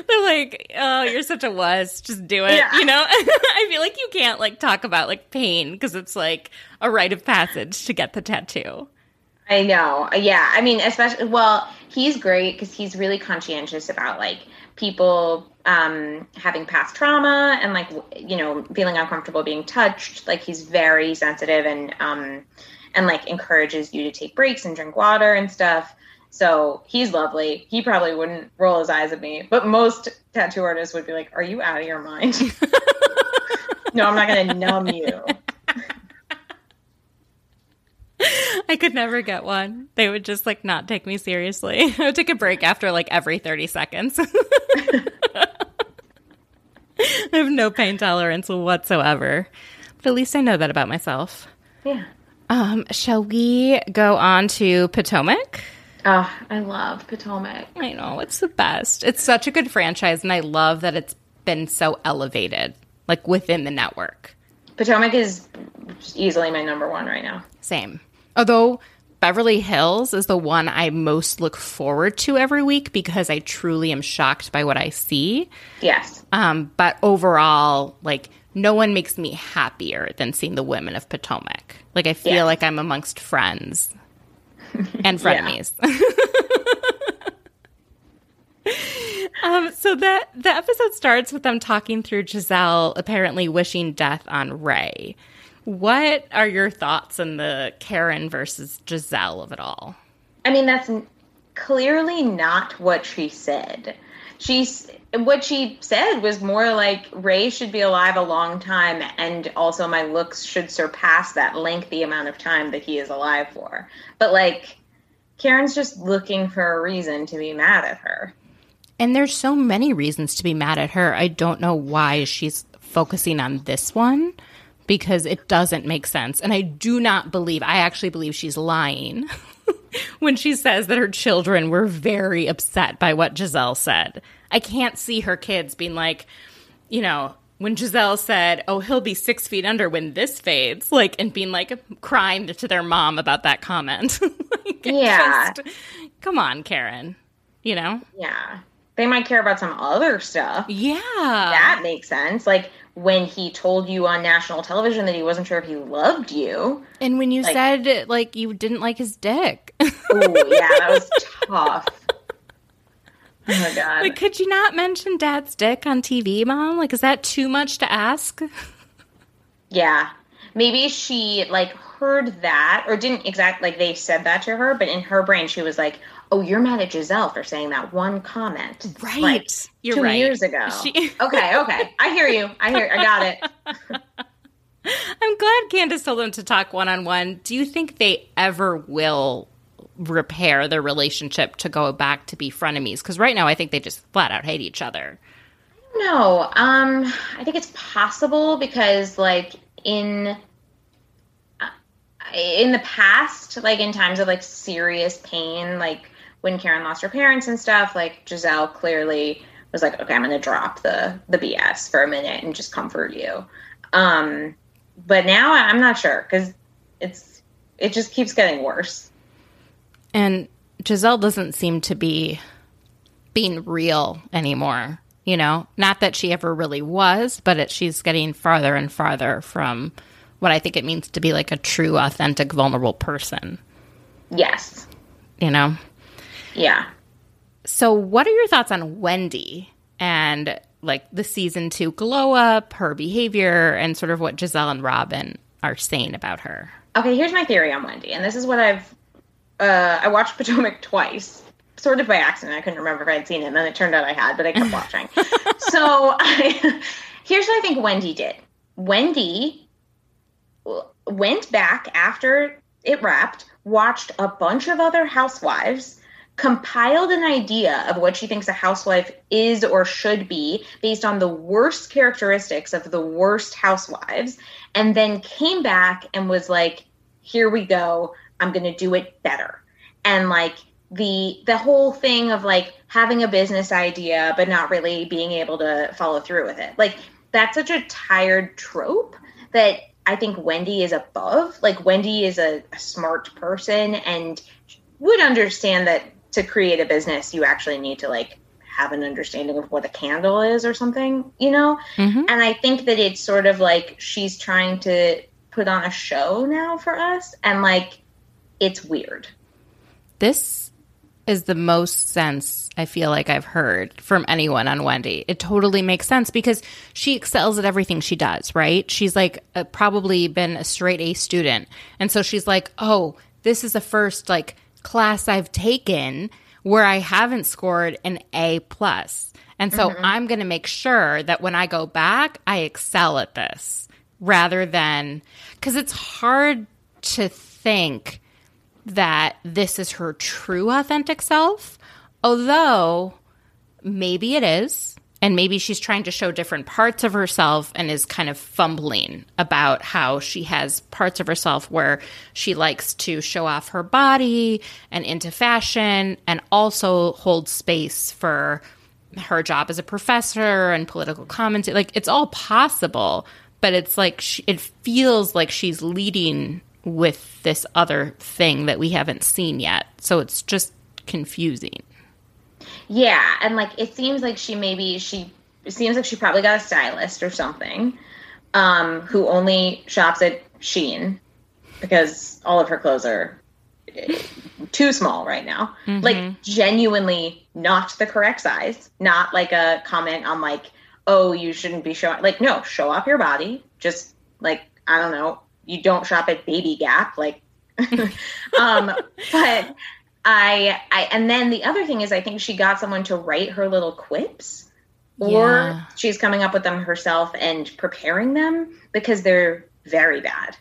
They're like, oh, you're such a wuss. Just do it. Yeah. You know, I feel like you can't like talk about like pain because it's like a rite of passage to get the tattoo. I know. Yeah. I mean, especially, well, he's great because he's really conscientious about like people um, having past trauma and like, you know, feeling uncomfortable being touched. Like he's very sensitive and, um, and like encourages you to take breaks and drink water and stuff. So he's lovely. He probably wouldn't roll his eyes at me, but most tattoo artists would be like, are you out of your mind? No, I'm not going to numb you. I could never get one. They would just like not take me seriously. I would take a break after like every thirty seconds. I have no pain tolerance whatsoever. But at least I know that about myself. Yeah. Um, shall we go on to Potomac? Oh, I love Potomac. I know. It's the best. It's such a good franchise, and I love that it's been so elevated, like, within the network. Potomac is easily my number one right now. Same. Although Beverly Hills is the one I most look forward to every week because I truly am shocked by what I see. Yes. Um, but overall, like, no one makes me happier than seeing the women of Potomac. Like, I feel yes. like I'm amongst friends. And frenemies. Yeah. um, so that the episode starts with them talking through Giselle apparently wishing death on Ray. What are your thoughts on the Karen versus Giselle of it all? I mean, that's n- clearly not what she said. She's what she said was more like Ray should be alive a long time, and also my looks should surpass that lengthy amount of time that he is alive for. But like, Karen's just looking for a reason to be mad at her. And there's so many reasons to be mad at her. I don't know why she's focusing on this one because it doesn't make sense. And I do not believe, I actually believe she's lying when she says that her children were very upset by what Giselle said. I can't see her kids being like, you know, when Giselle said, oh, he'll be six feet under when this fades, like, and being like crying to their mom about that comment. Like, yeah. Just, come on, Karen. You know? Yeah. They might care about some other stuff. Yeah. That makes sense. Like, when he told you on national television that he wasn't sure if he loved you. And when you like, said, like, you didn't like his dick. Oh, yeah, that was tough. Oh, my God. Like, could you not mention Dad's dick on T V, Mom? Like, is that too much to ask? Yeah. Maybe she, like, heard that or didn't exactly, like, they said that to her, but in her brain she was like, oh, you're mad at Giselle for saying that one comment. Right. Like, you're two right. years ago. She- okay, okay. I hear you. I hear I got it. I'm glad Candace told them to talk one-on-one. Do you think they ever will repair their relationship to go back to be frenemies? Because right now I think they just flat out hate each other. I don't know. Um, I think it's possible because, like, in... in the past, like in times of like serious pain, like when Karen lost her parents and stuff, like Giselle clearly was like, okay, I'm going to drop the, the B S for a minute and just comfort you. Um, but now I'm not sure because it's, it just keeps getting worse. And Giselle doesn't seem to be being real anymore, you know, not that she ever really was, but it, she's getting farther and farther from what I think it means to be like a true, authentic, vulnerable person. Yes. You know? Yeah. So what are your thoughts on Wendy and like the season two glow up, her behavior, and sort of what Giselle and Robin are saying about her? Okay, here's my theory on Wendy. And this is what I've, uh, I watched Potomac twice, sort of by accident. I couldn't remember if I had seen it. And then it turned out I had, but I kept watching. So I, here's what I think Wendy did. Wendy... went back after it wrapped, watched a bunch of other housewives, compiled an idea of what she thinks a housewife is or should be based on the worst characteristics of the worst housewives, and then came back and was like, here we go, I'm going to do it better. And like the the whole thing of like having a business idea but not really being able to follow through with it. Like that's such a tired trope that I think Wendy is above. Like Wendy is a, a smart person and would understand that to create a business, you actually need to like have an understanding of what a candle is or something, you know? Mm-hmm. And I think that it's sort of like she's trying to put on a show now for us. And like, it's weird. This is the most sense I feel like I've heard from anyone on Wendy. It totally makes sense because she excels at everything she does, right? She's like uh, probably been a straight A student. And so she's like, oh, this is the first like class I've taken where I haven't scored an A plus. And so mm-hmm. I'm going to make sure that when I go back, I excel at this rather than – because it's hard to think that this is her true authentic self, although maybe it is, and maybe she's trying to show different parts of herself and is kind of fumbling about how she has parts of herself where she likes to show off her body and into fashion and also hold space for her job as a professor and political commentary. Like, it's all possible, but it's like she, it feels like she's leading with this other thing that we haven't seen yet. So it's just confusing. Yeah. And like, it seems like she maybe she, it seems like she probably got a stylist or something, um, who only shops at Shein because all of her clothes are too small right now. Mm-hmm. Like genuinely not the correct size, not like a comment on like, oh, you shouldn't be showing, like, no, show off your body. Just like, I don't know. You don't shop at Baby Gap, like, um, but I, I, and then the other thing is I think she got someone to write her little quips or yeah. she's coming up with them herself and preparing them because they're very bad.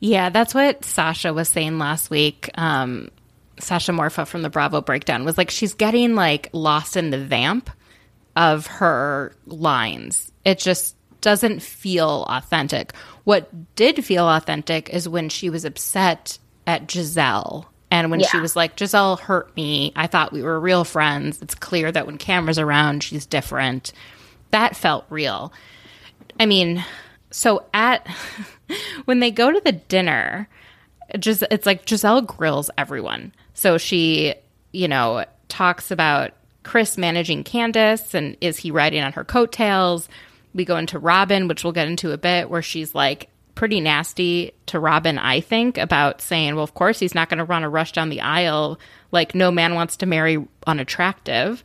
Yeah. That's what Sasha was saying last week. Um, Sasha Morfa from the Bravo Breakdown was like, she's getting like lost in the vamp of her lines. It just doesn't feel authentic. What did feel authentic is when she was upset at Giselle and when yeah. she was like, Giselle hurt me. I thought we were real friends. It's clear that when camera's around, she's different. That felt real. I mean, so at when they go to the dinner, just it's like Giselle grills everyone. So she, you know, talks about Chris managing Candace and is he riding on her coattails? We go into Robin, which we'll get into a bit, where she's like pretty nasty to Robin, I think, about saying, well, of course, he's not going to run a rush down the aisle. Like, no man wants to marry unattractive.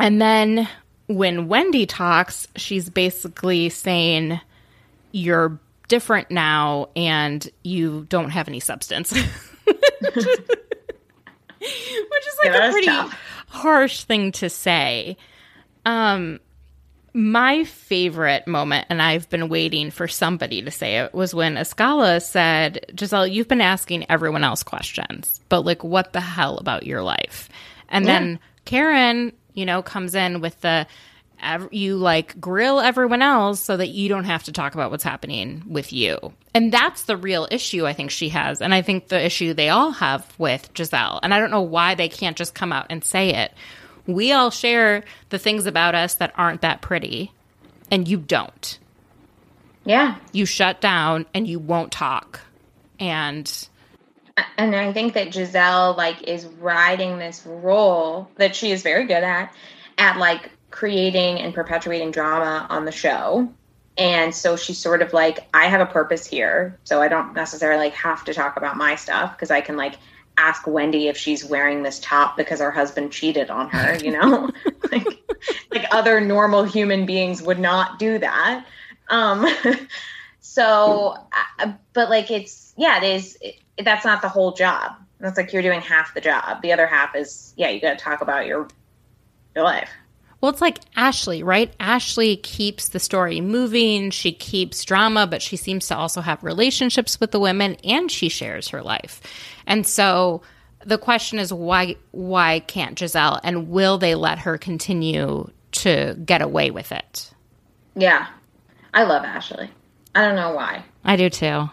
And then when Wendy talks, she's basically saying, you're different now and you don't have any substance. Which is like yeah, a pretty tough. harsh thing to say. Um My favorite moment, and I've been waiting for somebody to say it, was when Escala said, Giselle, you've been asking everyone else questions, but like, what the hell about your life? And yeah. then Karen, you know, comes in with the, you like grill everyone else so that you don't have to talk about what's happening with you. And that's the real issue I think she has. And I think the issue they all have with Giselle. And I don't know why they can't just come out and say it. We all share the things about us that aren't that pretty, and you don't. Yeah. You shut down, and you won't talk. And and I think that Giselle, like, is riding this role that she is very good at, at, like, creating and perpetuating drama on the show. And so she's sort of like, I have a purpose here, so I don't necessarily, like, have to talk about my stuff because I can, like, ask Wendy if she's wearing this top because her husband cheated on her, you know, like, like other normal human beings would not do that. Um, so, but like, it's, yeah, it is, it, that's not the whole job. That's like, you're doing half the job. The other half is, yeah, you got to talk about your, your life. Well, it's like Ashley, right? Ashley keeps the story moving. She keeps drama, but she seems to also have relationships with the women and she shares her life. And so the question is why why can't Giselle, and will they let her continue to get away with it? Yeah. I love Ashley. I don't know why. I do too.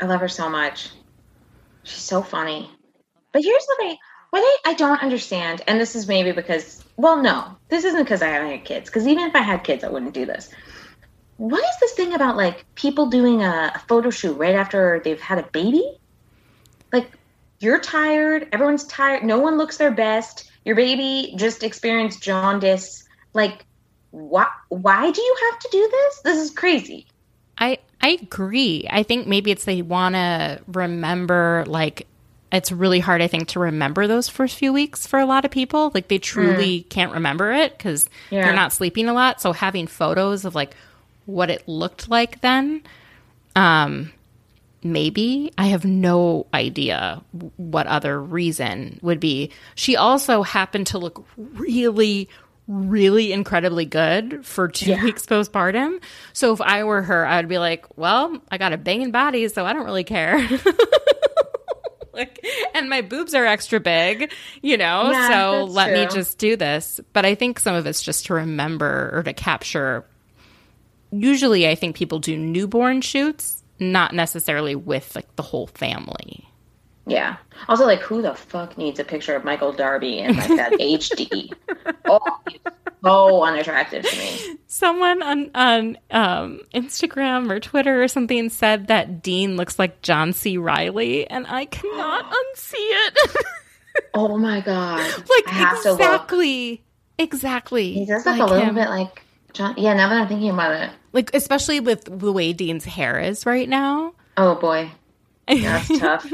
I love her so much. She's so funny. But here's the thing. What I, I don't understand, and this is maybe because, well, no, this isn't because I haven't had kids, because even if I had kids, I wouldn't do this. What is this thing about, like, people doing a, a photo shoot right after they've had a baby? Like, you're tired. Everyone's tired. No one looks their best. Your baby just experienced jaundice. Like, why, why do you have to do this? This is crazy. I, I agree. I think maybe it's they want to remember, like, it's really hard, I think, to remember those first few weeks for a lot of people. Like, they truly mm. can't remember it because yeah. they're not sleeping a lot. So having photos of, like, what it looked like then, um, maybe. I have no idea what other reason would be. She also happened to look really, really incredibly good for two yeah. weeks postpartum. So if I were her, I'd be like, well, I got a banging body, so I don't really care. Like, and my boobs are extra big, you know, yeah, so let true. me just do this. But I think some of it's just to remember or to capture. Usually I think people do newborn shoots, not necessarily with, like, the whole family. Yeah. Also, like, who the fuck needs a picture of Michael Darby in, like, that H D? Oh, he's so unattractive to me. Someone on, on um, Instagram or Twitter or something said that Dean looks like John C. Reilly, and I cannot unsee it. Oh, my God. Like, I have exactly. To exactly. He does look like a little him. bit like John. Yeah, now that I'm thinking about it. Like, especially with the way Dean's hair is right now. Oh, boy. Yeah, that's tough.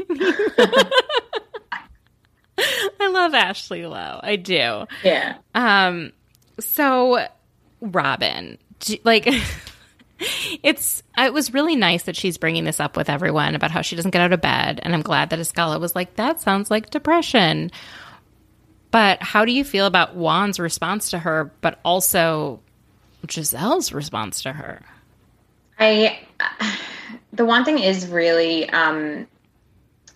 I love Ashley Lowe. I do. Yeah. Um. So, Robin, like, it's it was really nice that she's bringing this up with everyone about how she doesn't get out of bed, and I'm glad that Escala was like, that sounds like depression. But how do you feel about Juan's response to her, but also Giselle's response to her? I. Uh... The one thing is really um,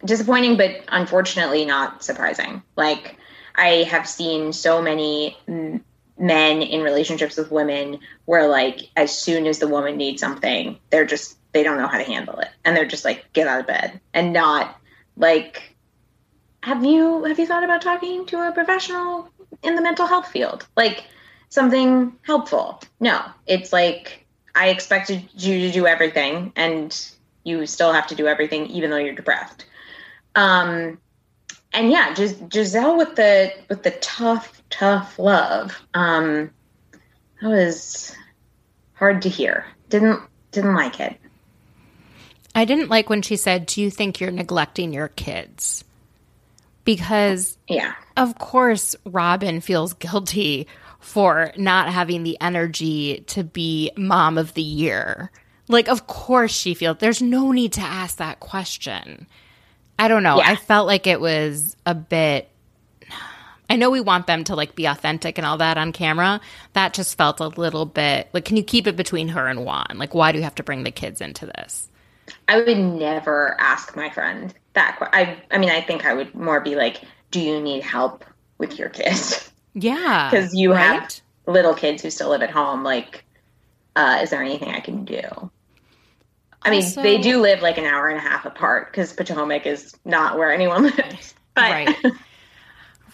disappointing, but unfortunately not surprising. Like, I have seen so many m- men in relationships with women where, like, as soon as the woman needs something, they're just, they don't know how to handle it. And they're just like, get out of bed. And not, like, have you, have you thought about talking to a professional in the mental health field? Like, something helpful. No, it's like, I expected you to do everything, and you still have to do everything, even though you're depressed. Um, and yeah, Gis- Giselle with the with the tough, tough love. Um, that was hard to hear. Didn't didn't like it. I didn't like when she said, "Do you think you're neglecting your kids?" Because yeah, of course, Robin feels guilty for not having the energy to be mom of the year. Like, of course she feels. There's no need to ask that question. I don't know. Yeah. I felt like it was a bit – I know we want them to, like, be authentic and all that on camera. That just felt a little bit – like, can you keep it between her and Juan? Like, why do you have to bring the kids into this? I would never ask my friend that question. I, I mean, I think I would more be like, do you need help with your kids? Yeah. Because you right? have little kids who still live at home. Like, uh, is there anything I can do? I mean, also, they do live like an hour and a half apart because Potomac is not where anyone lives. But. Right.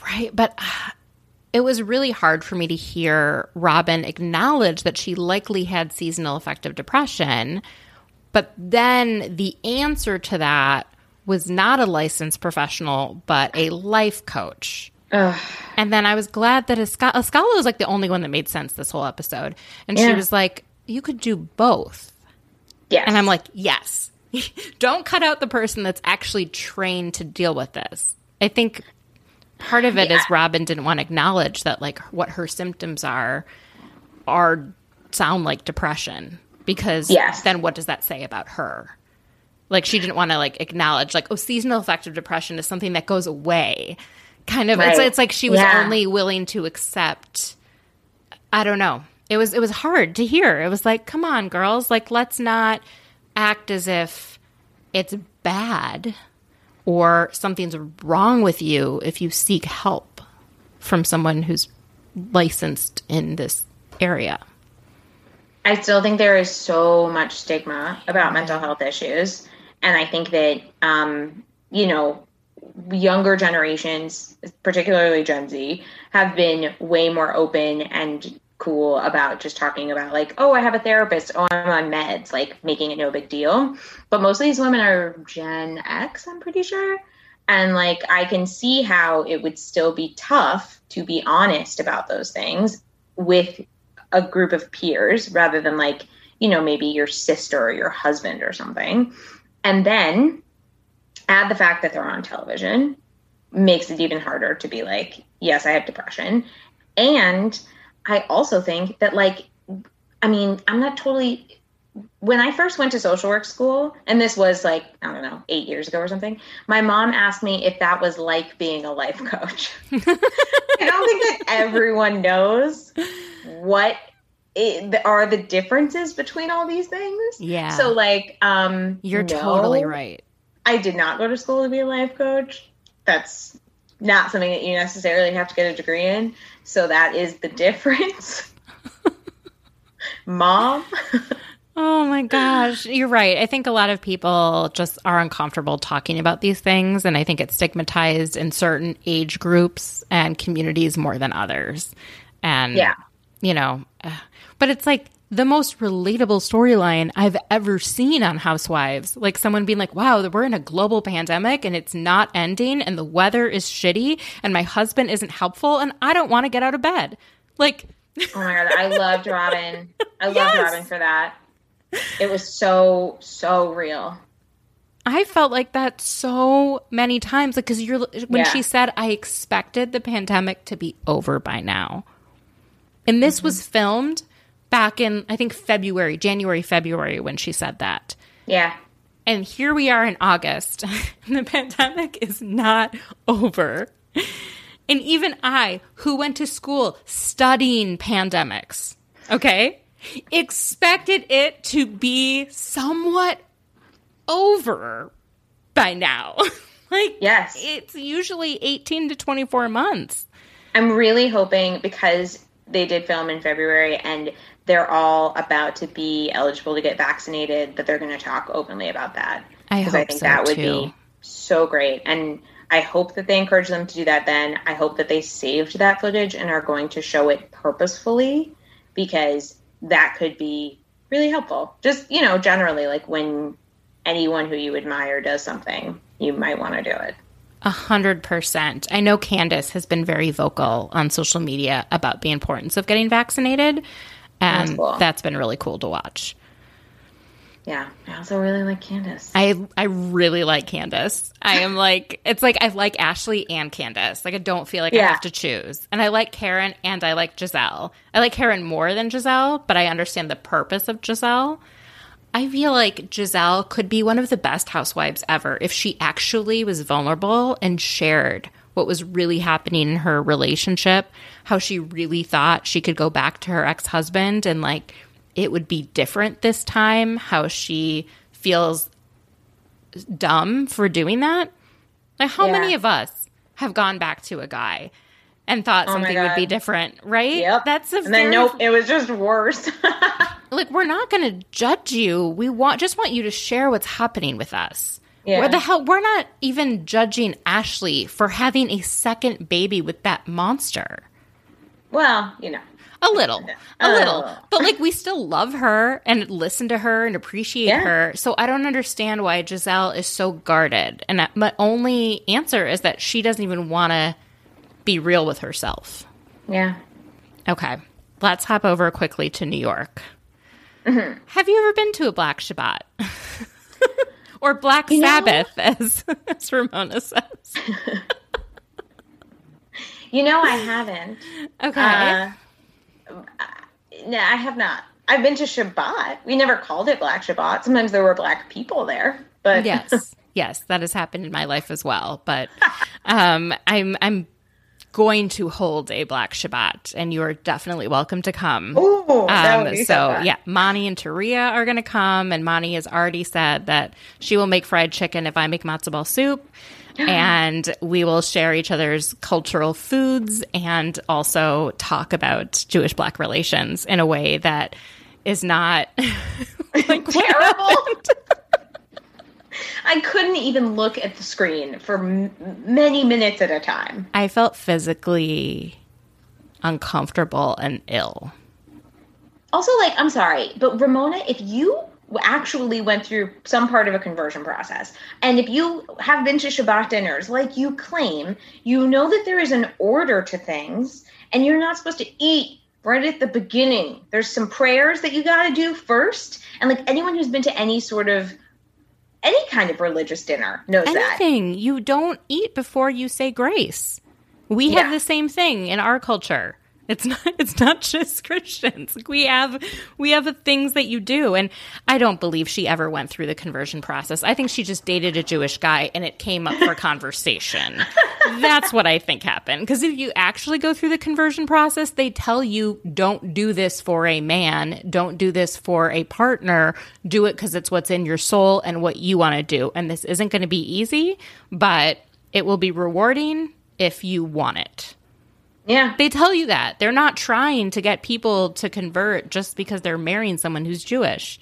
Right. But uh, it was really hard for me to hear Robin acknowledge that she likely had seasonal affective depression. But then the answer to that was not a licensed professional, but a life coach. Ugh. And then I was glad that Escala, Escala was like the only one that made sense this whole episode. And yeah. she was like, you could do both. Yes. And I'm like, yes. Don't cut out the person that's actually trained to deal with this. I think part of it yeah. is Robin didn't want to acknowledge that, like, what her symptoms are, are sound like depression. Because yes. then what does that say about her? Like, she didn't want to, like, acknowledge, like, oh, seasonal affective depression is something that goes away. Kind of, right. it's, it's like she was yeah. only willing to accept. I don't know. It was it was hard to hear. It was like, come on, girls, like, let's not act as if it's bad or something's wrong with you if you seek help from someone who's licensed in this area. I still think there is so much stigma about mental health issues. And I think that, um, you know, younger generations, particularly Gen Z, have been way more open and cool about just talking about like, oh, I have a therapist, oh, I'm on meds, like making it no big deal. But most of these women are Gen X, I'm pretty sure. And like, I can see how it would still be tough to be honest about those things with a group of peers rather than like, you know, maybe your sister or your husband or something. And then add the fact that they're on television makes it even harder to be like, yes, I have depression. And I also think that like, I mean, I'm not totally, when I first went to social work school, and this was like, I don't know, eight years ago or something, my mom asked me if that was like being a life coach. I don't think that everyone knows what it, are the differences between all these things. Yeah. So like, um, you're no, totally right. I did not go to school to be a life coach. That's not something that you necessarily have to get a degree in. So that is the difference. Mom. Oh my gosh. You're right. I think a lot of people just are uncomfortable talking about these things. And I think it's stigmatized in certain age groups and communities more than others. And, yeah. you know, but it's like the most relatable storyline I've ever seen on Housewives. Like someone being like, wow, we're in a global pandemic and it's not ending and the weather is shitty and my husband isn't helpful and I don't want to get out of bed. Like, oh my God, I loved Robin. I loved yes. Robin for that. It was so, so real. I felt like that so many times. Like, because you're when yeah. she said, I expected the pandemic to be over by now. And this mm-hmm. was filmed back in, I think, February, January, February, when she said that. Yeah. And here we are in August. And the pandemic is not over. And even I, who went to school studying pandemics, okay, expected it to be somewhat over by now. Like, yes. It's usually eighteen to twenty-four months. I'm really hoping, because they did film in February and they're all about to be eligible to get vaccinated, that they're going to talk openly about that. I hope I think so that would too. be so great. And I hope that they encourage them to do that then. I hope that they saved that footage and are going to show it purposefully, because that could be really helpful. Just, you know, generally, like when anyone who you admire does something, you might want to do it. A hundred percent. I know Candace has been very vocal on social media about the importance of getting vaccinated, and that's, cool. that's been really cool to watch. Yeah. I also really like Candace. I, I really like Candace. I am like, it's like I like Ashley and Candace. Like I don't feel like yeah. I have to choose. And I like Karen and I like Giselle. I like Karen more than Giselle, but I understand the purpose of Giselle. I feel like Giselle could be one of the best housewives ever if she actually was vulnerable and shared what was really happening in her relationship, how she really thought she could go back to her ex-husband and like it would be different this time, how she feels dumb for doing that. Like how yeah. many of us have gone back to a guy and thought oh something would be different, right? Yep. That's a and very- then nope, it was just worse. Like, we're not going to judge you. We want just want you to share what's happening with us. Yeah. Where the hell, we're not even judging Ashley for having a second baby with that monster. Well, you know. A little. A little. Uh. But, like, we still love her and listen to her and appreciate yeah. her. So I don't understand why Giselle is so guarded. And that, my only answer is that she doesn't even want to be real with herself. Yeah. Okay. Let's hop over quickly to New York. Mm-hmm. Have you ever been to a Black Shabbat or Black you Sabbath, know, as, as Ramona says? You know, I haven't. Okay. Uh, no, I have not. I've been to Shabbat. We never called it Black Shabbat. Sometimes there were Black people there, but yes, yes, that has happened in my life as well. But um, I'm I'm going to hold a Black Shabbat, and you are definitely welcome to come. Ooh, um, so, so yeah, Moni and Taria are going to come, and Moni has already said that she will make fried chicken if I make matzo ball soup, and we will share each other's cultural foods and also talk about Jewish Black relations in a way that is not like terrible. I couldn't even look at the screen for m- many minutes at a time. I felt physically uncomfortable and ill. Also, like, I'm sorry, but Ramona, if you actually went through some part of a conversion process, and if you have been to Shabbat dinners, like you claim, you know that there is an order to things, and you're not supposed to eat right at the beginning. There's some prayers that you got to do first, and like anyone who's been to any sort of any kind of religious dinner knows Anything. that. Anything. You don't eat before you say grace. We yeah. have the same thing in our culture. It's not it's not just Christians. Like we have we have things that you do. And I don't believe she ever went through the conversion process. I think she just dated a Jewish guy and it came up for conversation. That's what I think happened. Because if you actually go through the conversion process, they tell you don't do this for a man. Don't do this for a partner. Do it because it's what's in your soul and what you want to do. And this isn't going to be easy, but it will be rewarding if you want it. Yeah. They tell you that. They're not trying to get people to convert just because they're marrying someone who's Jewish.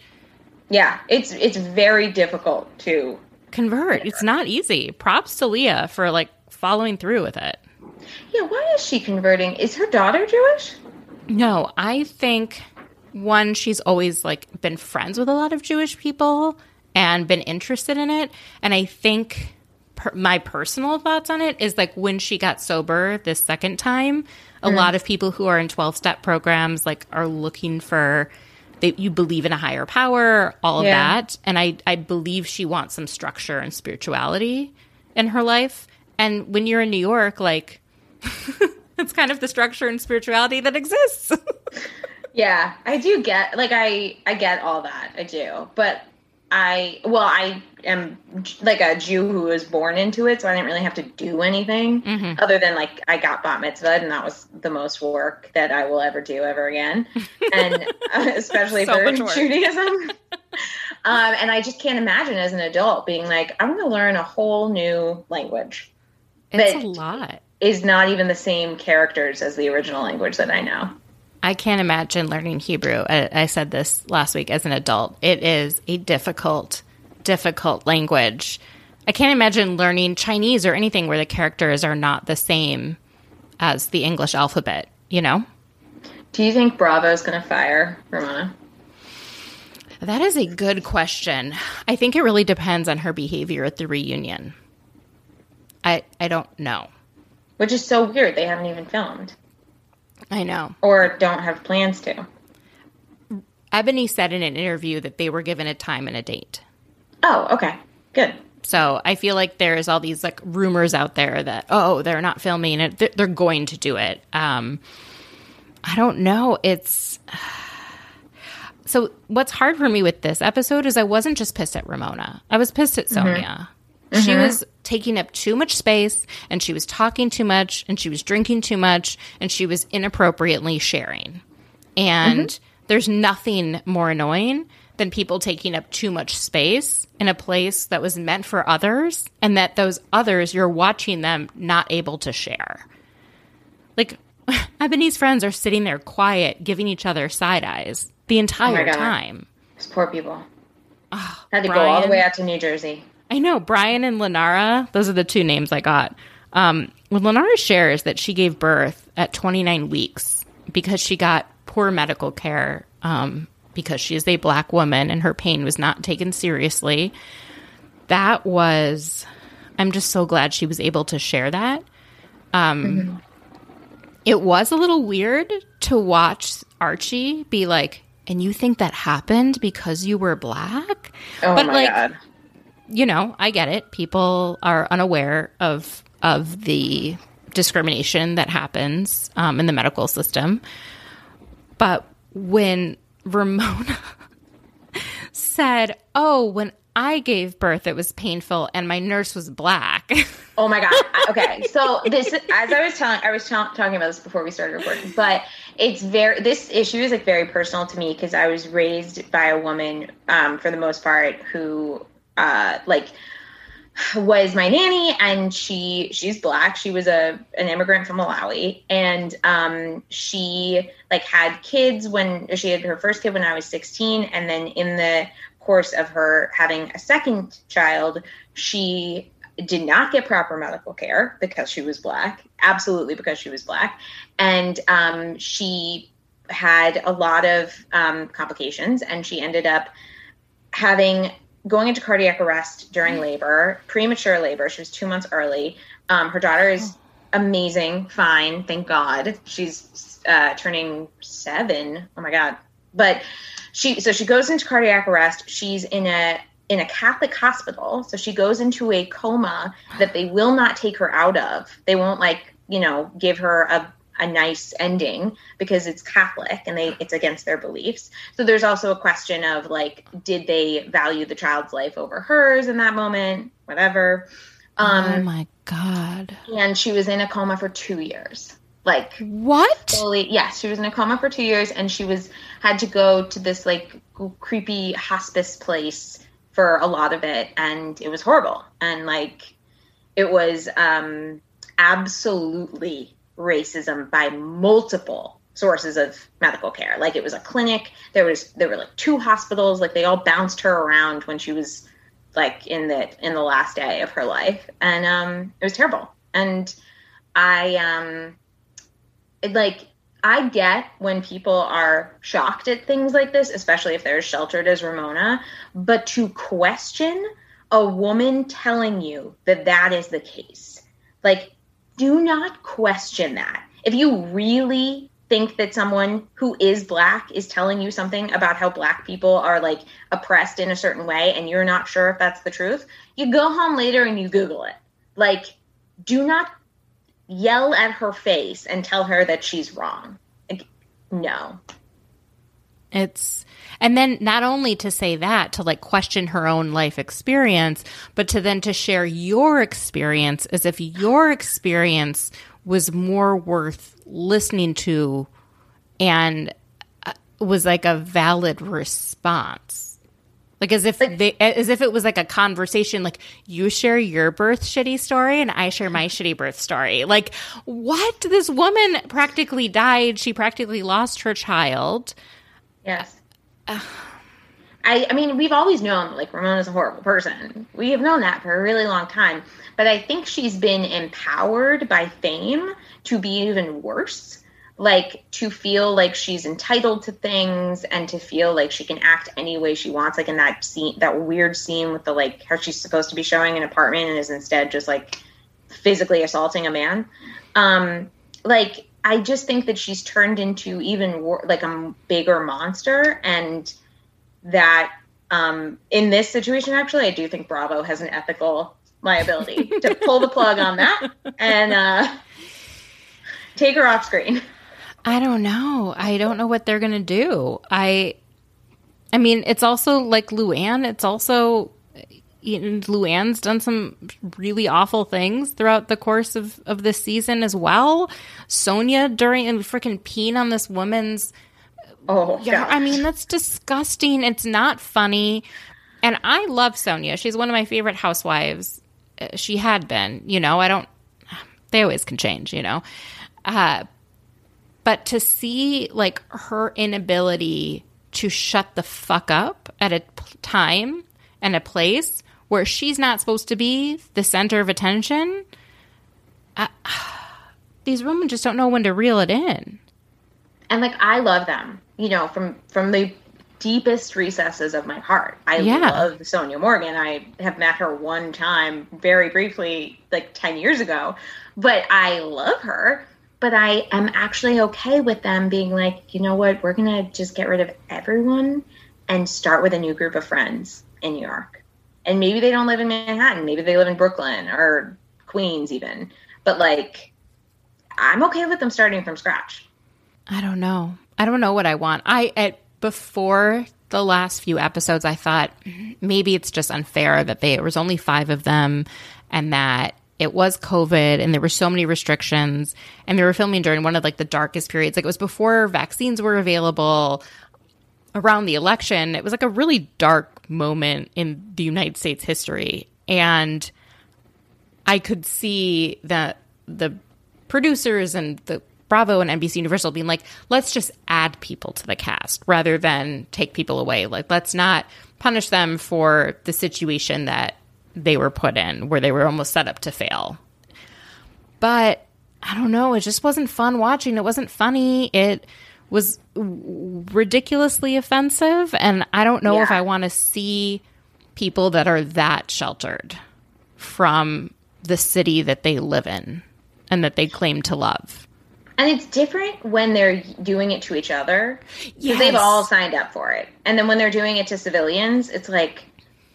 Yeah. It's it's very difficult to convert. convert. It's not easy. Props to Leah for like following through with it. Yeah, why is she converting? Is her daughter Jewish? No, I think one, she's always like been friends with a lot of Jewish people and been interested in it, and I think Per, my personal thoughts on it is like when she got sober this second time, a mm. lot of people who are in twelve-step programs like are looking for that you believe in a higher power, all yeah. of that. And I, I believe she wants some structure and spirituality in her life. And when you're in New York, like it's kind of the structure and spirituality that exists. Yeah, I do get like I, I get all that. I do. But I, well, I am like a Jew who was born into it, so I didn't really have to do anything mm-hmm. other than like I got bat mitzvah, and that was the most work that I will ever do ever again, and uh, especially so for Judaism. um, and I just can't imagine as an adult being like, I'm going to learn a whole new language. It's that a lot. Is not even the same characters as the original language that I know. I can't imagine learning Hebrew. I, I said this last week as an adult. It is a difficult, difficult language. I can't imagine learning Chinese or anything where the characters are not the same as the English alphabet, you know? Do you think Bravo is going to fire Ramona? That is a good question. I think it really depends on her behavior at the reunion. I I don't know. Which is so weird. They haven't even filmed. I know. Or don't have plans to. Ebony said in an interview that they were given a time and a date. Oh, okay. Good. So I feel like there's all these like rumors out there that, oh, they're not filming it. They're going to do it. Um, I don't know. It's so what's hard for me with this episode is I wasn't just pissed at Ramona. I was pissed at Sonia. Mm-hmm. She mm-hmm. was taking up too much space, and she was talking too much, and she was drinking too much, and she was inappropriately sharing. And mm-hmm. there's nothing more annoying than people taking up too much space in a place that was meant for others, and that those others, you're watching them not able to share. Like, Ebony's friends are sitting there quiet, giving each other side eyes the entire oh my God. time. Those poor people. Oh, had to Brian. go all the way out to New Jersey. I know. Brian and Lenara, those are the two names I got. Um, well, Lenara shares that she gave birth at twenty-nine weeks because she got poor medical care um, because she is a Black woman and her pain was not taken seriously. That was – I'm just so glad she was able to share that. Um, mm-hmm. It was a little weird to watch Archie be like, and you think that happened because you were Black? Oh, but my like, God. You know, I get it. People are unaware of of the discrimination that happens um, in the medical system. But when Ramona said, oh, when I gave birth, it was painful, and my nurse was black. Oh my God. Okay. So this, as I was telling, I was t- talking about this before we started recording, but it's very, this issue is like very personal to me because I was raised by a woman, um, for the most part, who, uh, like, was my nanny, and she she's black. She was a an immigrant from Malawi, and um she like had kids when she had her first kid when I was sixteen, and then in the course of her having a second child, she did not get proper medical care because she was black, absolutely because she was black, and um she had a lot of um complications, and she ended up having going into cardiac arrest during labor, premature labor. She was two months early. Um, her daughter is amazing, fine, thank God. She's uh, turning seven. Oh my God! But she, so she goes into cardiac arrest. She's in a in a Catholic hospital, so she goes into a coma that they will not take her out of. They won't like you know give her a. a nice ending because it's Catholic and they it's against their beliefs. So there's also a question of like, did they value the child's life over hers in that moment? Whatever. Um, oh my God. And she was in a coma for two years. Like what? Fully, yeah. She was in a coma for two years and she was, had to go to this like creepy hospice place for a lot of it. And it was horrible. And like, it was um, absolutely racism by multiple sources of medical care. Like it was a clinic. There was, there were like two hospitals, like they all bounced her around when she was like in the, in the last day of her life. And, um, it was terrible. And I, um, it, like I get when people are shocked at things like this, especially if they're as sheltered as Ramona, but to question a woman telling you that that is the case, like, do not question that. If you really think that someone who is black is telling you something about how black people are like oppressed in a certain way and you're not sure if that's the truth, you go home later and you Google it. Like, do not yell at her face and tell her that she's wrong. Like, no. It's, and then not only to say that, to like question her own life experience, but to then to share your experience as if your experience was more worth listening to and was like a valid response. Like as if they, as if it was like a conversation, like you share your birth shitty story and I share my shitty birth story. Like what? This woman practically died. She practically lost her child. Yes. Uh, I, I mean, we've always known, like, Ramona's a horrible person. We have known that for a really long time. But I think she's been empowered by fame to be even worse, like, to feel like she's entitled to things and to feel like she can act any way she wants, like in that scene, that weird scene with the, like, how she's supposed to be showing an apartment and is instead just, like, physically assaulting a man. Um, like... I just think that she's turned into even wor- like a bigger monster, and that um, in this situation, actually, I do think Bravo has an ethical liability to pull the plug on that and uh, take her off screen. I don't know. I don't know what they're going to do. I, I mean, it's also like Luann. It's also Luann's done some really awful things throughout the course of, of this season as well. Sonia during and freaking peeing on this woman's. Oh, yeah. I mean, that's disgusting. It's not funny. And I love Sonia. She's one of my favorite housewives. She had been, you know, I don't, they always can change, you know. Uh, but to see like her inability to shut the fuck up at a time and a place where she's not supposed to be the center of attention, I, these women just don't know when to reel it in. And, like, I love them, you know, from, from the deepest recesses of my heart. I yeah. love Sonia Morgan. I have met her one time very briefly, like, ten years ago. But I love her. But I am actually okay with them being like, you know what, we're going to just get rid of everyone and start with a new group of friends in New York. And maybe they don't live in Manhattan. Maybe they live in Brooklyn or Queens even. But like, I'm okay with them starting from scratch. I don't know. I don't know what I want. I, at, before the last few episodes, I thought maybe it's just unfair that they, it was only five of them and that it was COVID and there were so many restrictions and they were filming during one of like the darkest periods. Like it was before vaccines were available, around the election. It was like a really dark moment in the United States history. And I could see that the producers and the Bravo and N B C Universal being like, let's just add people to the cast rather than take people away. Like, let's not punish them for the situation that they were put in where they were almost set up to fail. But I don't know. It just wasn't fun watching. It wasn't funny. It was ridiculously offensive. And I don't know yeah. if I want to see people that are that sheltered from the city that they live in and that they claim to love. And it's different when they're doing it to each other. Yes. They've all signed up for it. And then when they're doing it to civilians, it's like,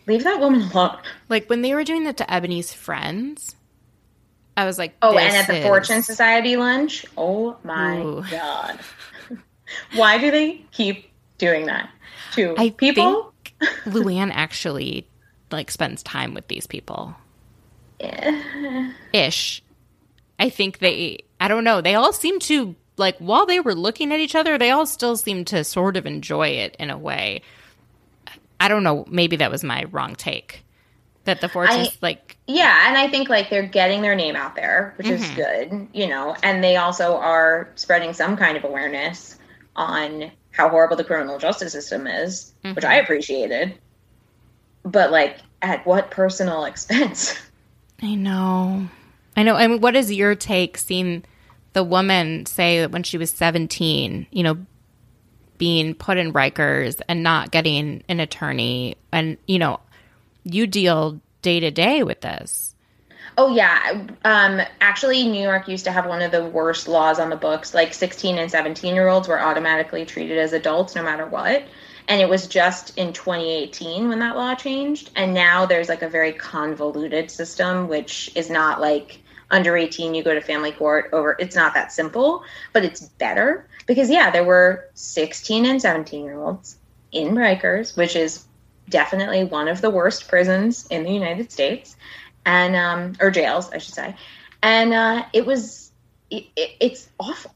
leave that woman alone. Like when they were doing that to Ebony's friends, I was like, oh, and at the is... Fortune Society lunch. Oh my Ooh. God. Why do they keep doing that to I people? Think Luann actually like spends time with these people. Yeah. Ish. I think they, I don't know. They all seem to, like, while they were looking at each other, they all still seem to sort of enjoy it in a way. I don't know. Maybe that was my wrong take. That the Fortune's, I, like... Yeah, and I think, like, they're getting their name out there, which mm-hmm. is good, you know. And they also are spreading some kind of awareness on how horrible the criminal justice system is, mm-hmm. which I appreciated. But, like, at what personal expense? I know. I know. I mean, what is your take seeing the woman say that when she was seventeen, you know, being put in Rikers and not getting an attorney and, you know, you deal day to day with this. Oh, yeah. Um, actually, New York used to have one of the worst laws on the books. Like sixteen and seventeen year olds were automatically treated as adults no matter what. And it was just in twenty eighteen when that law changed. And now there's like a very convoluted system, which is not like under eighteen, you go to family court over. It's not that simple, but it's better because, yeah, there were sixteen and seventeen year olds in Rikers, which is definitely one of the worst prisons in the United States and um, or jails, I should say. And uh, it was it, it, it's awful.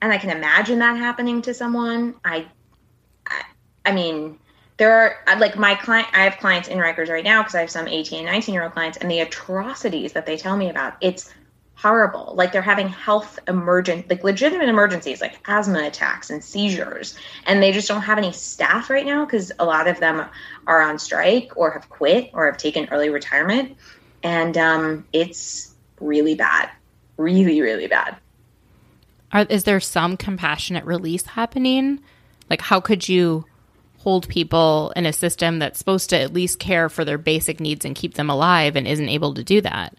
And I can imagine that happening to someone. I I mean, there are, like, my client, I have clients in Rikers right now because I have some eighteen and nineteen-year-old clients, and the atrocities that they tell me about, it's horrible. Like, they're having health emergent, like, legitimate emergencies, like asthma attacks and seizures, and they just don't have any staff right now because a lot of them are on strike or have quit or have taken early retirement, and um, it's really bad, really, really bad. Are, is there some compassionate release happening? Like, how could you hold people in a system that's supposed to at least care for their basic needs and keep them alive and isn't able to do that?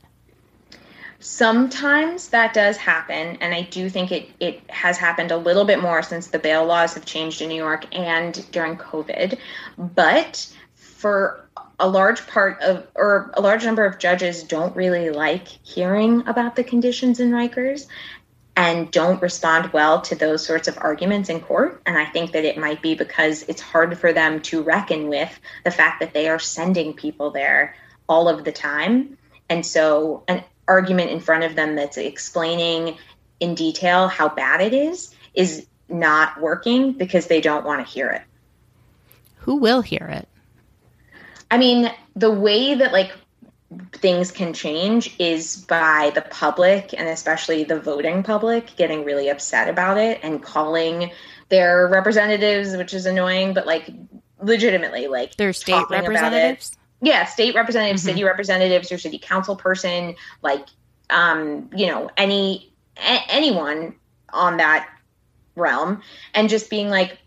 Sometimes that does happen. And I do think it, it has happened a little bit more since the bail laws have changed in New York and during COVID. But for a large part of, or a large number of judges don't really like hearing about the conditions in Rikers and don't respond well to those sorts of arguments in court. And I think that it might be because it's hard for them to reckon with the fact that they are sending people there all of the time. And so an argument in front of them that's explaining in detail how bad it is is not working because they don't want to hear it. Who will hear it? I mean, the way that, like, things can change is by the public and especially the voting public getting really upset about it and calling their representatives, which is annoying, but like legitimately, like their state representatives. Yeah. State representatives, mm-hmm. city representatives, your city council person, like, um, you know, any, a- anyone on that realm and just being like,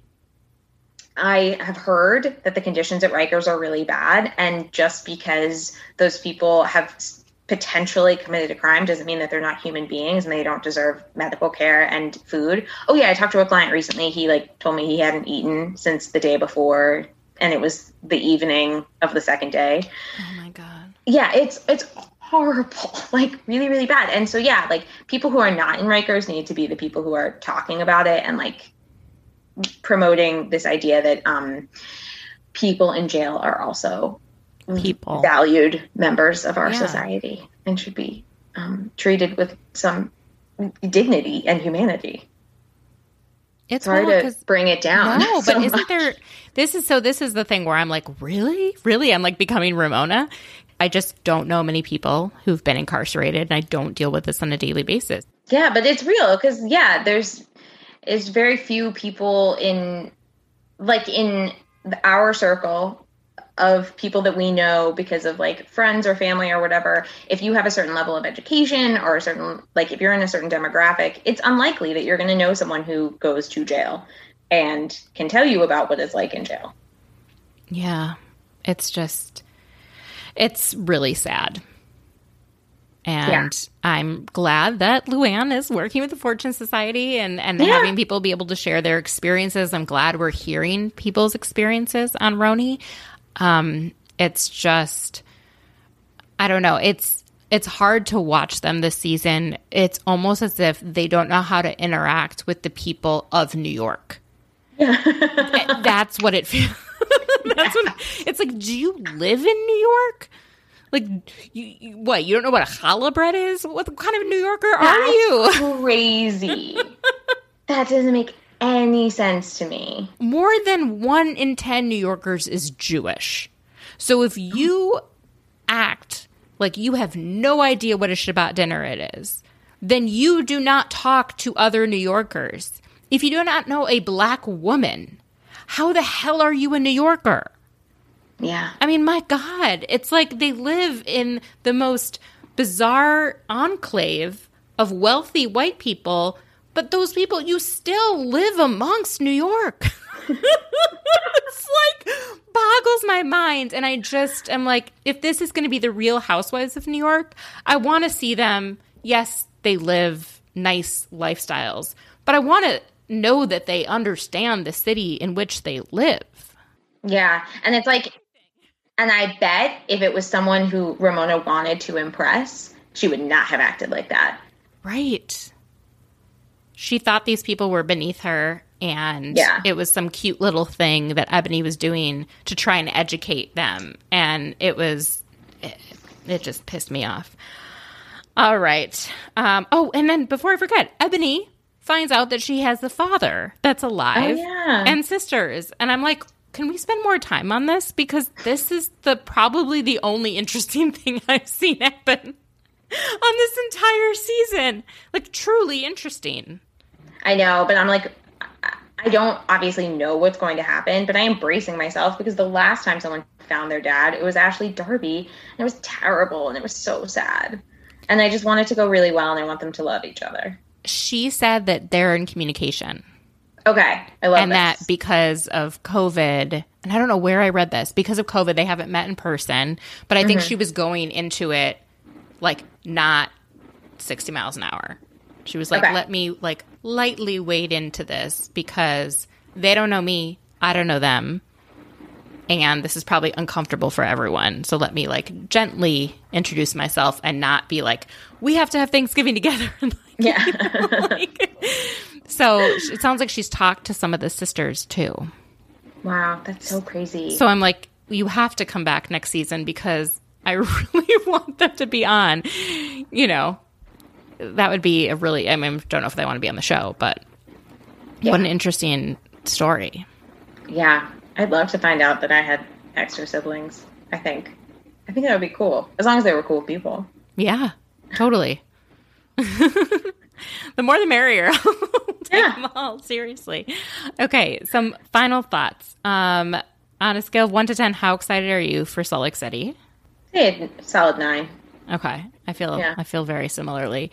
I have heard that the conditions at Rikers are really bad, and just because those people have potentially committed a crime doesn't mean that they're not human beings and they don't deserve medical care and food. Oh, yeah, I talked to a client recently. He, like, told me he hadn't eaten since the day before, and it was the evening of the second day. Oh, my God. Yeah, it's it's horrible, like, really, really bad. And so, yeah, like, people who are not in Rikers need to be the people who are talking about it and, like, promoting this idea that um, people in jail are also people valued members of our yeah. society and should be um, treated with some dignity and humanity. It's hard to bring it down. No, so but isn't much. there – this is – so this is the thing where I'm like, really? Really? I'm like becoming Ramona. I just don't know many people who've been incarcerated, and I don't deal with this on a daily basis. Yeah, but it's real because, yeah, there's it's very few people in – like in our circle of people that we know because of like friends or family or whatever. If you have a certain level of education or a certain, like if you're in a certain demographic, it's unlikely that you're going to know someone who goes to jail and can tell you about what it's like in jail. Yeah. It's just, it's really sad. And yeah. I'm glad that Luann is working with the Fortune Society and, and yeah. having people be able to share their experiences. I'm glad we're hearing people's experiences on Roni. Um, it's just, I don't know. It's, it's hard to watch them this season. It's almost as if they don't know how to interact with the people of New York. Yeah. That's what it feels. That's what it's like. Do you live in New York? Like, you, you, what, you don't know what a challah bread is? What kind of New Yorker That's are you? Crazy. That doesn't make any sense to me. More than one in ten New Yorkers is Jewish. So if you act like you have no idea what a Shabbat dinner it is, then you do not talk to other New Yorkers. If you do not know a black woman, how the hell are you a New Yorker? Yeah. I mean, my God, it's like they live in the most bizarre enclave of wealthy white people. But those people, you still live amongst New York. It's like boggles my mind. And I just am like, if this is going to be the Real Housewives of New York, I want to see them. Yes, they live nice lifestyles, but I want to know that they understand the city in which they live. Yeah. And it's like, and I bet if it was someone who Ramona wanted to impress, she would not have acted like that. Right. She thought these people were beneath her, and yeah. it was some cute little thing that Ebony was doing to try and educate them. And it was it, – it just pissed me off. All right. Um, oh, and then before I forget, Ebony finds out that she has the father that's alive oh, yeah. and sisters. And I'm like, can we spend more time on this? Because this is the probably the only interesting thing I've seen happen on this entire season. Like, truly interesting. I know, but I'm like, I don't obviously know what's going to happen, but I am bracing myself because the last time someone found their dad, it was Ashley Darby, and it was terrible, and it was so sad. And I just want it to go really well, and I want them to love each other. She said that they're in communication. Okay, I love that. And this. that because of COVID, and I don't know where I read this, because of COVID, they haven't met in person, but I mm-hmm. think she was going into it like not sixty miles an hour. She was like, okay. let me like lightly wade into this because they don't know me. I don't know them. And this is probably uncomfortable for everyone. So let me like gently introduce myself and not be like, we have to have Thanksgiving together. Like, yeah. You know, like, so it sounds like she's talked to some of the sisters too. Wow. That's so crazy. So I'm like, you have to come back next season because I really want them to be on, you know, that would be a really, I mean, I don't know if they want to be on the show, but yeah. what an interesting story. Yeah. I'd love to find out that I had extra siblings. I think, I think that would be cool. As long as they were cool people. Yeah, totally. The more the merrier. Take yeah. them all seriously. Okay. Some final thoughts. Um, on a scale of one to ten, how excited are you for Salt Lake City? Hey, solid nine. Okay. I feel yeah. I feel very similarly.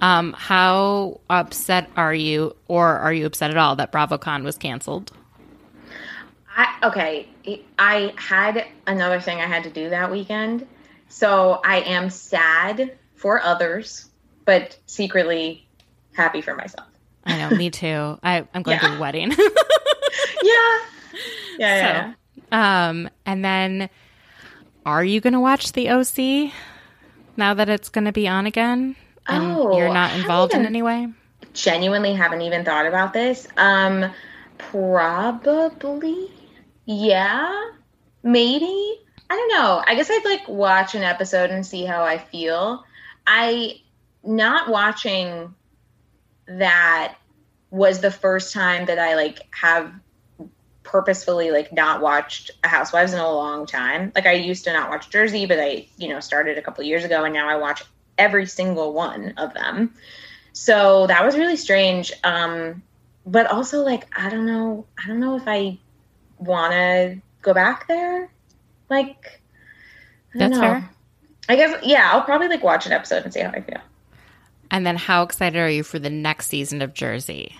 Um, how upset are you, or are you upset at all that BravoCon was canceled? I, okay. I had another thing I had to do that weekend. So I am sad for others, but secretly happy for myself. I know. Me too. I, I'm going yeah. to a wedding. yeah. Yeah. Yeah, so, yeah. Um, and then... Are you going to watch The O C now that it's going to be on again and oh, you're not involved in any way? Genuinely haven't even thought about this. Um, Probably. Yeah. Maybe. I don't know. I guess I'd like watch an episode and see how I feel. I not watching that was the first time that I like have purposefully like not watched a Housewives in a long time. Like I used to not watch Jersey, but I, you know, started a couple years ago and now I watch every single one of them. So that was really strange. Um, but also like, I don't know, I don't know if I want to go back there. Like, I don't That's know. Fair. I guess, yeah, I'll probably like watch an episode and see how I feel. And then how excited are you for the next season of Jersey?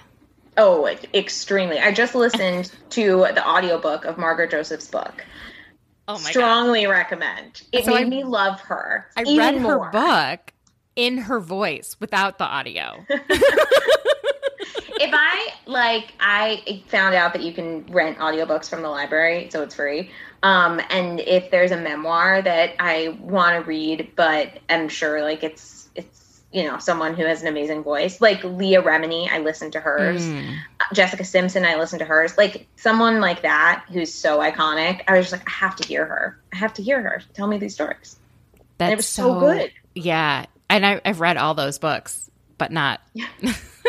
Oh, like, extremely. I just listened to the audiobook of Margaret Joseph's book. Oh my Strongly God. recommend. It so made I, me love her. I even read more. her book in her voice without the audio. If I, like, I found out that you can rent audiobooks from the library, so it's free. Um, and if there's a memoir that I want to read, but I'm sure, like, it's, it's, you know, someone who has an amazing voice. Like, Leah Remini, I listened to hers. Mm. Jessica Simpson, I listened to hers. Like, someone like that who's so iconic, I was just like, I have to hear her. I have to hear her. Tell me these stories. That's and it was so, so good. Yeah. And I, I've read all those books, but not. Yeah.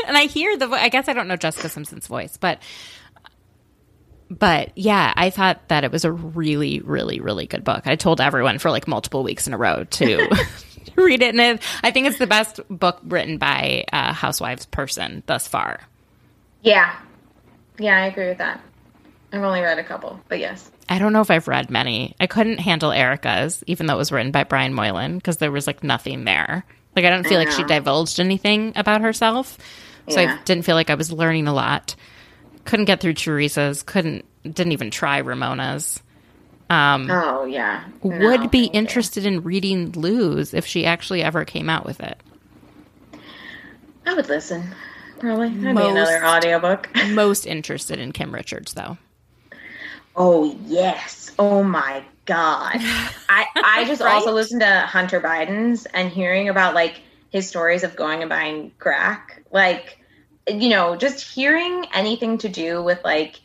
And I hear the vo- – I guess I don't know Jessica Simpson's voice, but but yeah, I thought that it was a really, really, really good book. I told everyone for like multiple weeks in a row to read it, and it, I think it's the best book written by a Housewives person thus far. Yeah. Yeah, I agree with that. I've only read a couple, but yes. I don't know if I've read many. I couldn't handle Erica's, even though it was written by Brian Moylan, because there was like nothing there. Like I don't feel I like she divulged anything about herself. So yeah. I didn't feel like I was learning a lot. Couldn't get through Teresa's. Couldn't. Didn't even try Ramona's. Um, oh, yeah. No, would be interested you. in reading Lou's if she actually ever came out with it. I would listen. Probably. That'd most, be another audiobook. Most interested in Kim Richards, though. Oh, yes. Oh, my God. I, I just right? also listened to Hunter Biden's and hearing about, like, his stories of going and buying crack, like, you know, just hearing anything to do with like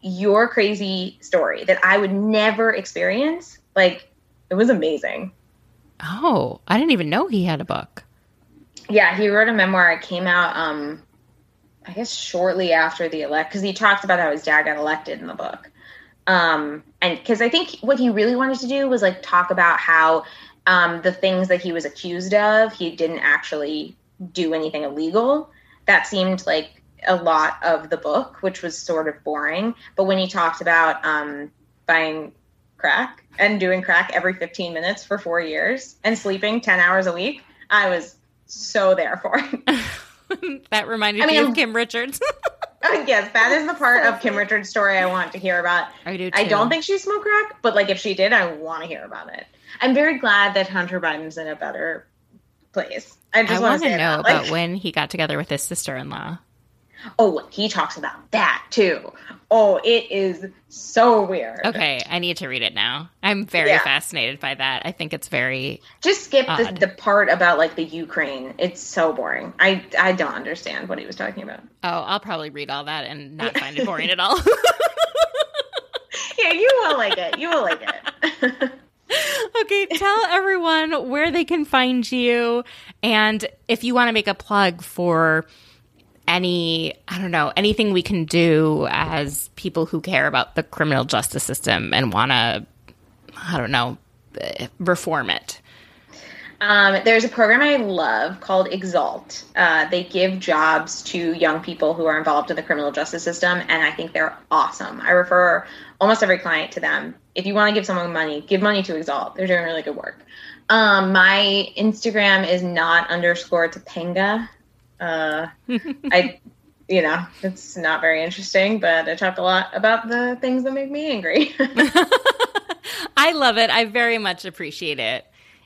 your crazy story that I would never experience. Like it was amazing. Oh, I didn't even know he had a book. Yeah. He wrote a memoir. It came out, um, I guess shortly after the elect, cause he talks about how his dad got elected in the book. Um, and cause I think what he really wanted to do was like talk about how, Um, the things that he was accused of, he didn't actually do anything illegal. That seemed like a lot of the book, which was sort of boring. But when he talked about um, buying crack and doing crack every fifteen minutes for four years and sleeping ten hours a week, I was so there for it. That reminded I mean, me of Kim Richards. Oh, yes, that is the part of Kim Richards' story I want to hear about. I do too. I don't think she smoked crack, but like if she did, I want to hear about it. I'm very glad that Hunter Biden's in a better place. I just want to know that. About like, when he got together with his sister-in-law. Oh, he talks about that too. Oh, it is so weird. Okay, I need to read it now. I'm very yeah. fascinated by that. I think it's very Just skip the, the part about like the Ukraine. It's so boring. I, I don't understand what he was talking about. Oh, I'll probably read all that and not find it boring at all. Yeah, you will like it. You will like it. Okay, tell everyone where they can find you, and if you want to make a plug for any, I don't know, anything we can do as people who care about the criminal justice system and want to, I don't know, reform it. Um, there's a program I love called Exalt. Uh, they give jobs to young people who are involved in the criminal justice system, and I think they're awesome. I refer almost every client to them. If you want to give someone money, give money to Exalt. They're doing really good work. Um, my Instagram is not underscore Topanga. Uh, I, you know, it's not very interesting, but I talk a lot about the things that make me angry. I love it. I very much appreciate it.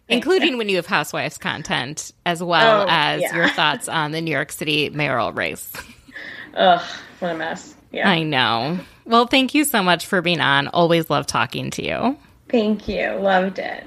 Including when you have Housewives content, as well oh, as yeah. your thoughts on the New York City mayoral race. Ugh, what a mess. Yeah. I know. Well, thank you so much for being on. Always love talking to you. Thank you. Loved it.